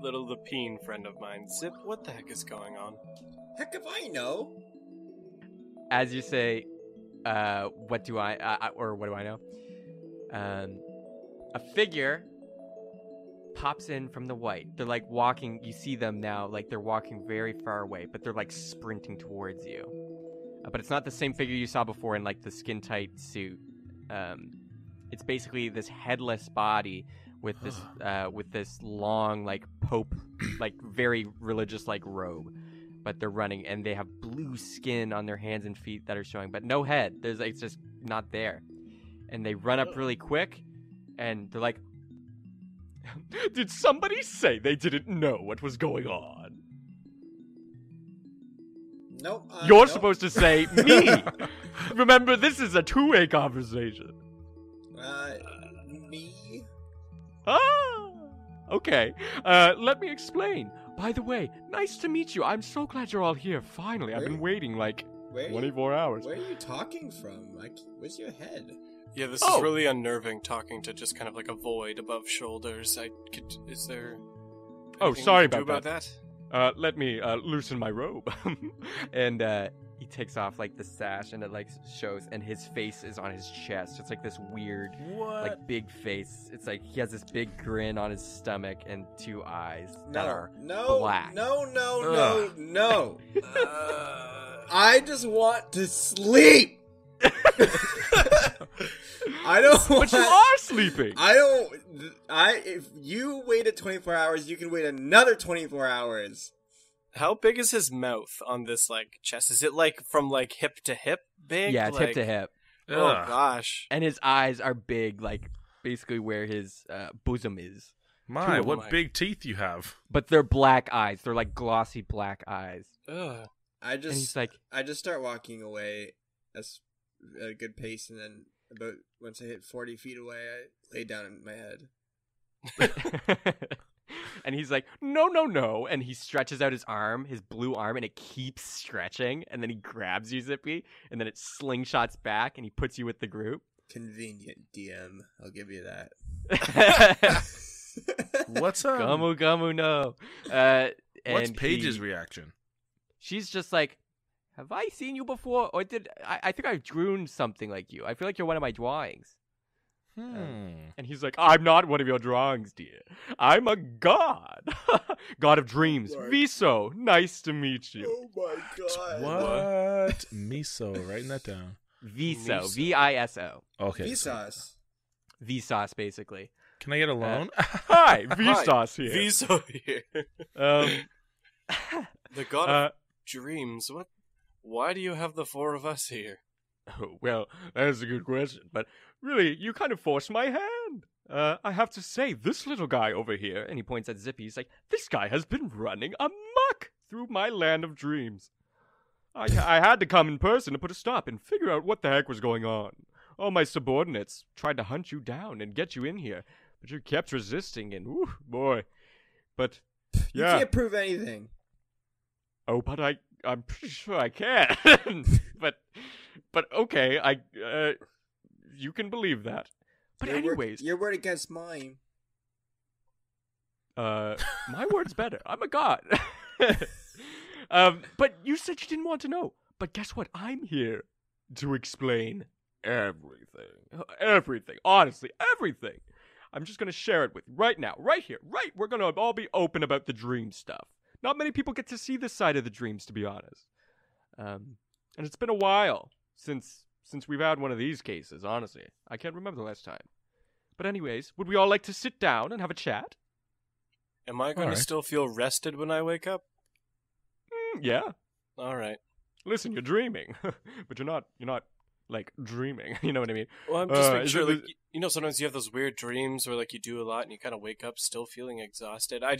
little Lapine friend of mine. Zip, what the heck is going on? Heck if I know! As you say... what do I know? A figure pops in from the white. They're like walking, you see them now, like they're walking very far away, but they're like sprinting towards you. But it's not the same figure you saw before in like the skin tight suit. It's basically this headless body with this long, like Pope, like very religious, like robe. But they're running, and they have blue skin on their hands and feet that are showing, but no head. It's just not there. And they run up really quick, and they're like, did somebody say they didn't know what was going on? Nope. You're supposed to say me. Remember, this is a two-way conversation. Me? Ah! Okay. Let me explain. By the way, nice to meet you. I'm so glad you're all here. Finally, I've been waiting like 24 hours. Where are you talking from? Like, where's your head? Yeah, this is really unnerving talking to just kind of like a void above shoulders. Is there? Oh, sorry about that. Let me loosen my robe. And he takes off like the sash, and it like shows, and his face is on his chest. It's like this weird, like big face. It's like he has this big grin on his stomach and two eyes that are black. No. I just want to sleep. I don't. But you are sleeping. I don't. If you waited 24 hours, you can wait another 24 hours. How big is his mouth on this, like, chest? Is it, like, from, like, hip to hip big? Yeah, it's hip to hip. Ugh. Oh, gosh. And his eyes are big, like basically where his bosom is. My, what big teeth you have. But they're black eyes. They're like glossy black eyes. Ugh. I just start walking away at a good pace, and then about once I hit 40 feet away, I lay down in my head. And he's like, no, no, no. And he stretches out his arm, his blue arm, and it keeps stretching. And then he grabs you, Zippy, and then it slingshots back, and he puts you with the group. Convenient, DM. I'll give you that. What's up? Gamu, gamu, no. What's Paige's reaction? She's just like, have I seen you before? Or did I think I've drawn something like you. I feel like you're one of my drawings. And he's like, I'm not one of your drawings, dear. I'm a god. God of dreams. Lord. Viso, nice to meet you. Oh my god. What? Miso, writing that down. Viso, V-I-S-O. Okay. Vsauce. Vsauce, basically. Can I get a loan? Hi, Vsauce here. Viso here. The god of dreams. What? Why do you have the four of us here? Oh, well, that's a good question, but really, you kind of forced my hand. I have to say, this little guy over here, and he points at Zippy, he's like, this guy has been running amok through my land of dreams. I had to come in person to put a stop and figure out what the heck was going on. All my subordinates tried to hunt you down and get you in here, but you kept resisting, and ooh, boy. But, yeah. You can't prove anything. Oh, but I'm pretty sure I can. But okay, you can believe that. But anyways, your word against mine. My word's better. I'm a god. But you said you didn't want to know. But guess what? I'm here to explain everything. Everything. Honestly, everything. I'm just gonna share it with you right now, right here, right. We're gonna all be open about the dream stuff. Not many people get to see this side of the dreams, to be honest. And it's been a while since we've had one of these cases, honestly. I can't remember the last time. But anyways, would we all like to sit down and have a chat? Am I going to still feel rested when I wake up? Yeah. All right. Listen, you're dreaming, but you're not like dreaming, you know what I mean? Well, I'm just sure, like, you know, sometimes you have those weird dreams where like you do a lot and you kind of wake up still feeling exhausted. I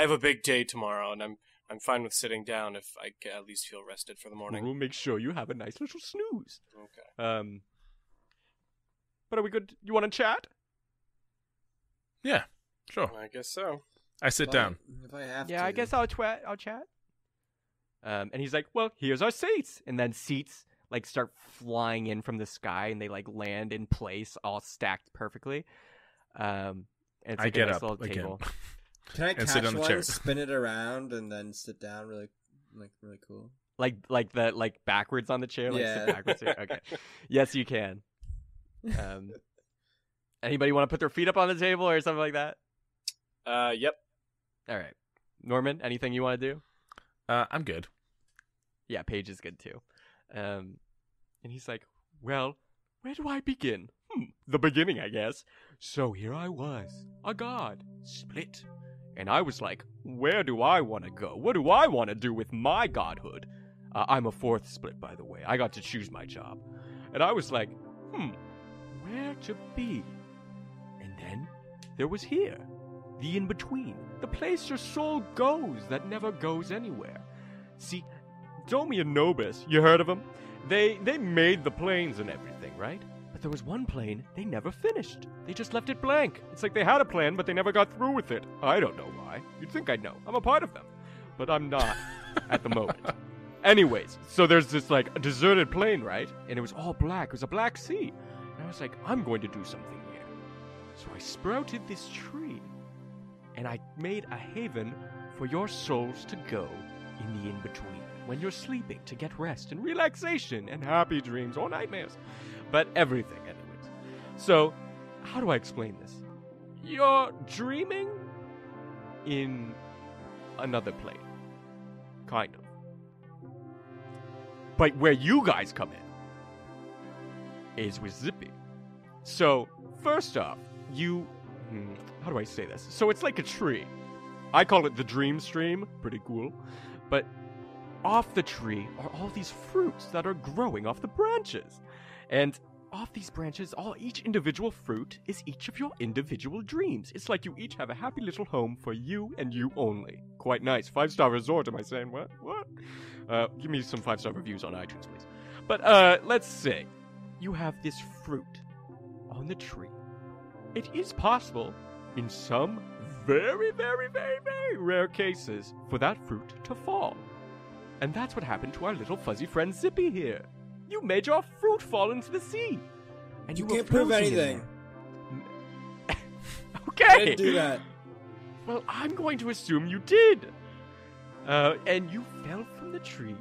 have a big day tomorrow, and I'm fine with sitting down if I can at least feel rested for the morning. We'll make sure you have a nice little snooze. Okay. But are we good? You want to chat? Yeah, sure. I guess so. I sit down. If I have to. I guess I'll chat. And he's like, well, here's our seats. And then seats like start flying in from the sky, and they like land in place, all stacked perfectly. And it's like I get a nice little table. Again. Can I catch one, spin it around, and then sit down really, like really cool? Like backwards on the chair? Like sit backwards here? Okay. Yes, you can. Anybody want to put their feet up on the table or something like that? Yep. All right. Norman, anything you want to do? I'm good. Yeah, Paige is good too. And he's like, well, where do I begin? The beginning, I guess. So here I was, a god, split. And I was like, where do I want to go? What do I want to do with my godhood? I'm a fourth split, by the way. I got to choose my job. And I was like, where to be? And then there was here, the in-between, the place your soul goes that never goes anywhere. See, Domi and Nobis, you heard of them? They made the planes and everything, right? But there was one plane they never finished. They just left it blank. It's like they had a plan, but they never got through with it. I don't know why. You'd think I'd know. I'm a part of them. But I'm not at the moment. Anyways, so there's this, like, deserted plane, right? And it was all black. It was a black sea. And I was like, I'm going to do something here. So I sprouted this tree. And I made a haven for your souls to go in the in-between. When you're sleeping, to get rest and relaxation and happy dreams or nightmares. But everything, anyways. So, how do I explain this? You're dreaming in another plane. Kind of. But where you guys come in is with Zippy. So, first off, you... how do I say this? So, it's like a tree. I call it the dream stream. Pretty cool. But off the tree are all these fruits that are growing off the branches. And Off these branches, each individual fruit is each of your individual dreams. It's like you each have a happy little home for you and you only. Quite nice. 5-star resort, am I saying? What? What? Give me some 5-star reviews on iTunes, please. But, let's say you have this fruit on the tree. It is possible, in some very, very, very, very rare cases, for that fruit to fall. And that's what happened to our little fuzzy friend Zippy here. You made your fruit fall into the sea. And you can't prove anything. Okay. I didn't do that. Well, I'm going to assume you did. And you fell from the tree,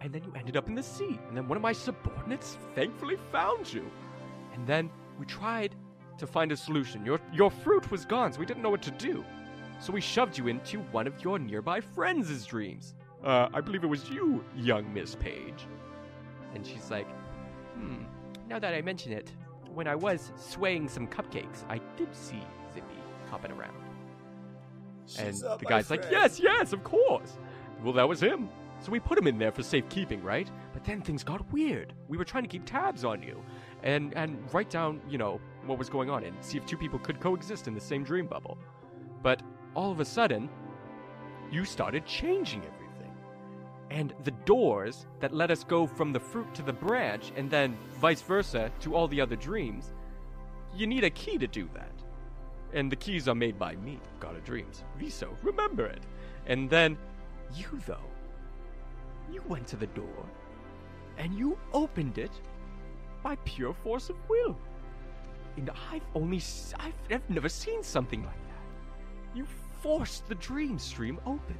and then you ended up in the sea. And then one of my subordinates thankfully found you. And then we tried to find a solution. Your fruit was gone, so we didn't know what to do. So we shoved you into one of your nearby friends' dreams. I believe it was you, young Miss Paige. And she's like, now that I mention it, when I was swaying some cupcakes, I did see Zippy hopping around. She's and the guy's friend. Like, yes, yes, of course. Well, that was him. So we put him in there for safekeeping, right? But then things got weird. We were trying to keep tabs on you and write down, you know, what was going on and see if two people could coexist in the same dream bubble. But all of a sudden, you started changing everything. And the doors that let us go from the fruit to the branch, and then vice versa to all the other dreams, you need a key to do that. And the keys are made by me, God of Dreams, Viso, remember it. And then you, though, you went to the door, and you opened it by pure force of will. And I've never seen something like that. You forced the dream stream open.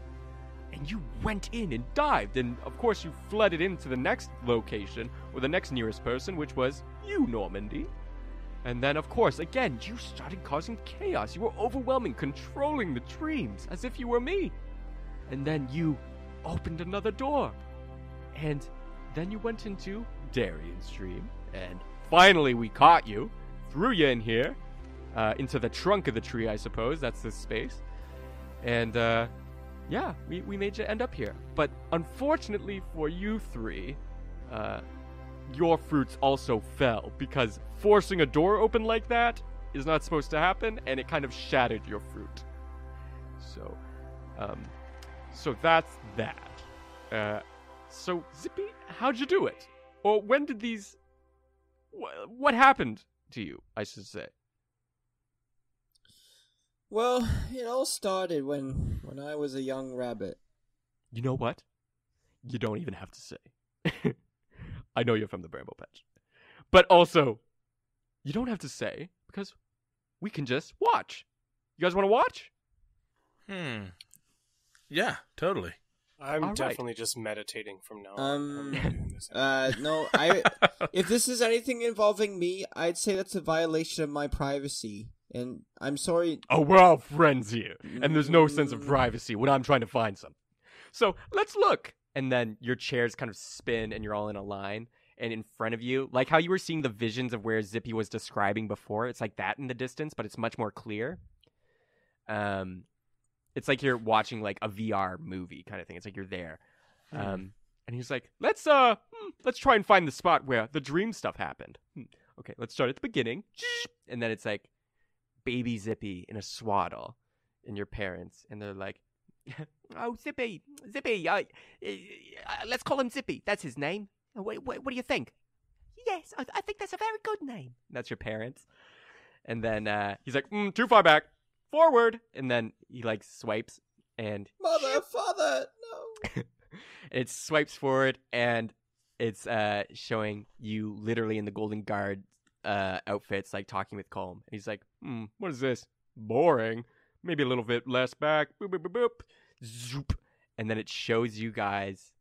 And you went in and dived, and of course you flooded into the next location, or the next nearest person, which was you, Normandy. And then, of course, again, you started causing chaos. You were overwhelming, controlling the dreams, as if you were me. And then you opened another door. And then you went into Darian's dream. And finally we caught you, threw you in here, into the trunk of the tree, I suppose. That's the space. And, yeah, we made you end up here. But unfortunately for you three, your fruits also fell, because forcing a door open like that is not supposed to happen, and it kind of shattered your fruit. So, so that's that. So, Zippy, how'd you do it? Or when did these... What happened to you, I should say? Well, it all started when I was a young rabbit. You know what? You don't even have to say. I know you're from the Bramble Patch. But also, you don't have to say, because we can just watch. You guys want to watch? Yeah, totally. I'm all definitely right. Just meditating from now on. No, if this is anything involving me, I'd say that's a violation of my privacy. And I'm sorry... Oh, we're all friends here. And there's no sense of privacy when I'm trying to find something. So, let's look. And then your chairs kind of spin and you're all in a line. And in front of you, like how you were seeing the visions of where Zippy was describing before, it's like that in the distance, but it's much more clear. It's like you're watching like a VR movie kind of thing. It's like you're there. And he's like, let's try and find the spot where the dream stuff happened. Okay, let's start at the beginning. And then it's like, baby Zippy in a swaddle, and your parents, and they're like, "Oh, Zippy, let's call him Zippy. That's his name. What do you think?" "Yes, I think that's a very good name." And that's your parents, and then he's like, "Too far back, forward," and then he like swipes and mother, father, no, and it swipes forward, and it's showing you literally in the Golden Guard outfits, like talking with Colm, and he's like, "What is this? Boring. Maybe a little bit less back." Boop, boop, boop, boop. Zoop. And then it shows you guys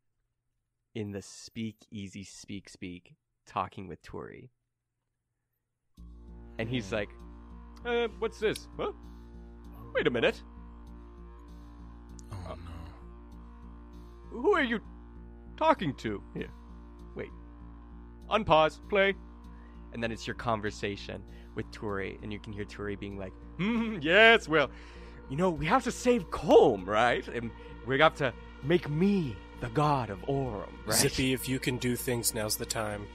in the Speakeasy Speak Speak talking with Turi, and he's like, "What's this? Huh? Wait a minute. Oh no. Who are you talking to here? Wait. Unpause. Play." And then it's your conversation with Turi, and you can hear Turi being like, "Yes, well, you know, we have to save Colm, right? And we have to make me the god of Orem, right? Zippy, if you can do things, now's the time."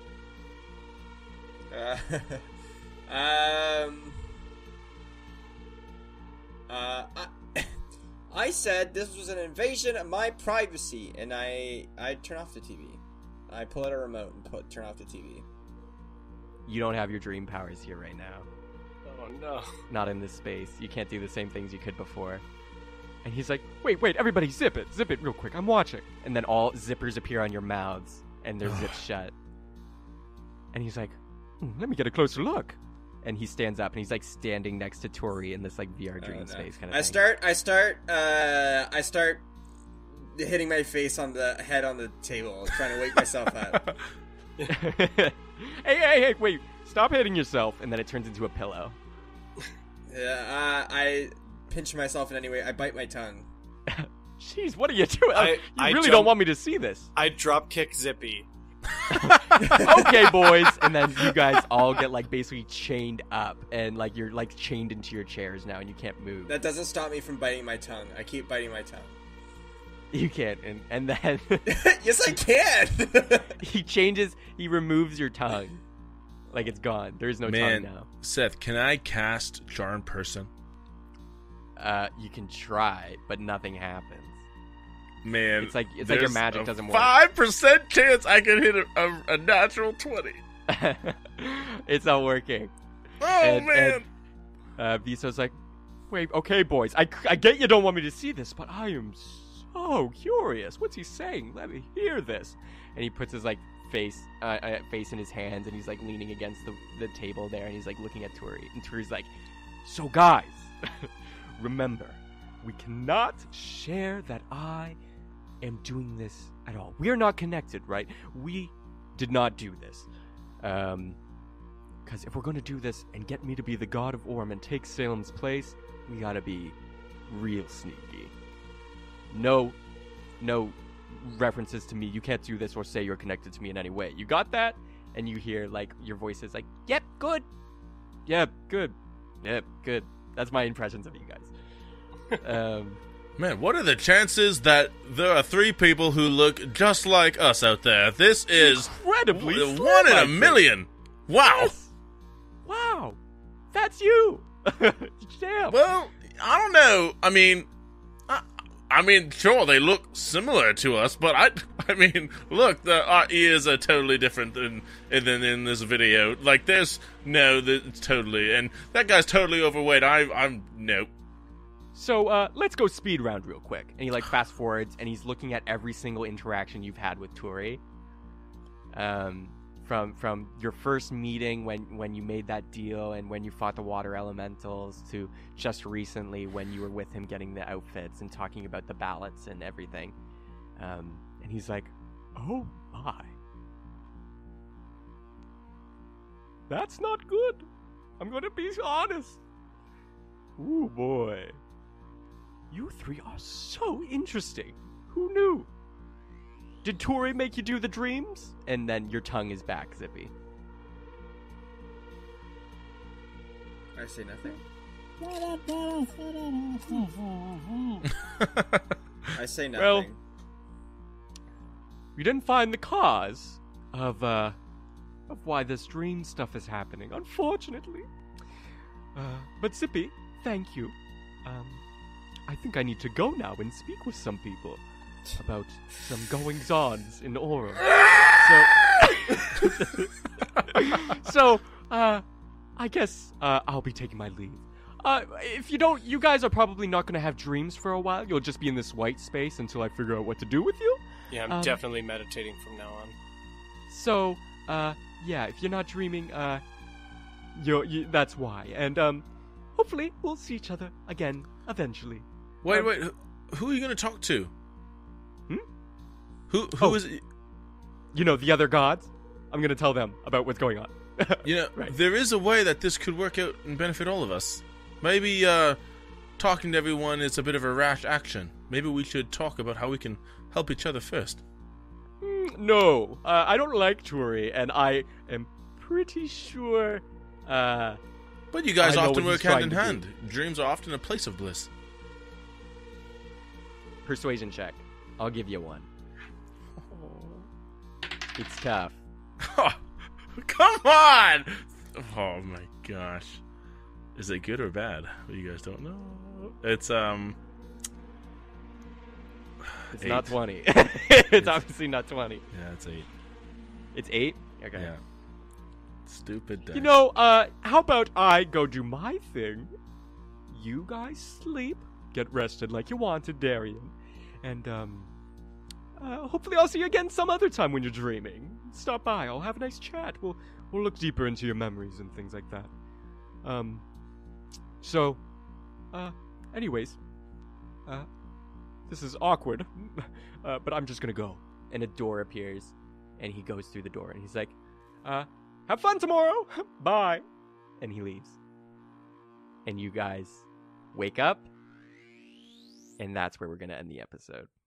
I said this was an invasion of my privacy, and I turn off the TV. I pull out a remote and turn off the TV. You don't have your dream powers here right now. Oh, no. Not in this space. You can't do the same things you could before. And he's like, wait, everybody zip it real quick, I'm watching. And then all zippers appear on your mouths, and they're zipped shut. And he's like, let me get a closer look. And he stands up, and he's like standing next to Turi in this like VR dream space kind of thing. I start hitting my face on the head on the table, trying to wake myself up. Hey, wait, stop hitting yourself. And then it turns into a pillow. Yeah, I pinch myself in any way. I bite my tongue. Jeez, what are you doing? I really don't want me to see this. I drop kick Zippy. Okay, boys. And then you guys all get like basically chained up, and like you're like chained into your chairs now, and you can't move. That doesn't stop me from biting my tongue. I keep biting my tongue. You can't, and then yes, I can. He removes your tongue, like it's gone. There is no tongue now. Seth, can I cast Charm Person? You can try, but nothing happens. Man, it's like your magic doesn't work. 5% chance I can hit a natural 20. It's not working. Oh man! Viso's like, wait, okay, boys. I get you don't want me to see this, but I am. Oh, curious. What's he saying? Let me hear this. And he puts his, like, face in his hands, and he's, like, leaning against the table there, and he's, like, looking at Turi. And Turi's like, so, guys, remember, we cannot share that I am doing this at all. We're not connected, right? We did not do this. Because if we're going to do this and get me to be the god of Orem and take Salem's place, we got to be real sneaky. No references to me. You can't do this or say you're connected to me in any way. You got that? And you hear, like, your voice is like, yep, good. Yep, good. Yep, good. That's my impressions of you guys. Man, what are the chances that there are three people who look just like us out there? This is incredibly one in a million. Wow. Yes. Wow. That's you. Damn. Well, I don't know. I mean, sure, they look similar to us, but I mean, look, our ears are totally different than in this video. Like, it's totally, and that guy's totally overweight. Nope. So, let's go speed round real quick. And he, like, fast forwards, and he's looking at every single interaction you've had with Turi. From your first meeting when you made that deal and when you fought the water elementals to just recently when you were with him getting the outfits and talking about the ballots and everything. And he's like, oh my. That's not good. I'm going to be honest. Ooh boy. You three are so interesting. Who knew? Did Turi make you do the dreams? And then your tongue is back, Zippy. I say nothing. I say nothing. Well, we didn't find the cause of why this dream stuff is happening, unfortunately. But Zippy, thank you. I think I need to go now and speak with some people about some goings-ons in Orem. So, I guess I'll be taking my leave. If you don't, you guys are probably not going to have dreams for a while. You'll just be in this white space until I figure out what to do with you. Yeah, I'm definitely meditating from now on. So, yeah, if you're not dreaming, you that's why. And hopefully we'll see each other again eventually. Wait, who are you going to talk to? Who is it? You know, the other gods? I'm going to tell them about what's going on. You know, right. There is a way that this could work out and benefit all of us. Maybe talking to everyone is a bit of a rash action. Maybe we should talk about how we can help each other first. No, I don't like Turi, and I am pretty sure... but you guys often work hand in hand. Dreams are often a place of bliss. Persuasion check. I'll give you one. It's tough. Come on! Oh my gosh. Is it good or bad? You guys don't know. It's not 20. It's obviously not 20. Yeah, it's 8. It's 8? Okay. Yeah. Stupid dice. You know, how about I go do my thing? You guys sleep. Get rested like you wanted, Darian. And, hopefully I'll see you again some other time when you're dreaming. Stop by. I'll have a nice chat. We'll look deeper into your memories and things like that. Anyways. This is awkward. But I'm just gonna go. And a door appears. And he goes through the door. And he's like, have fun tomorrow. Bye. And he leaves. And you guys wake up. And that's where we're going to end the episode.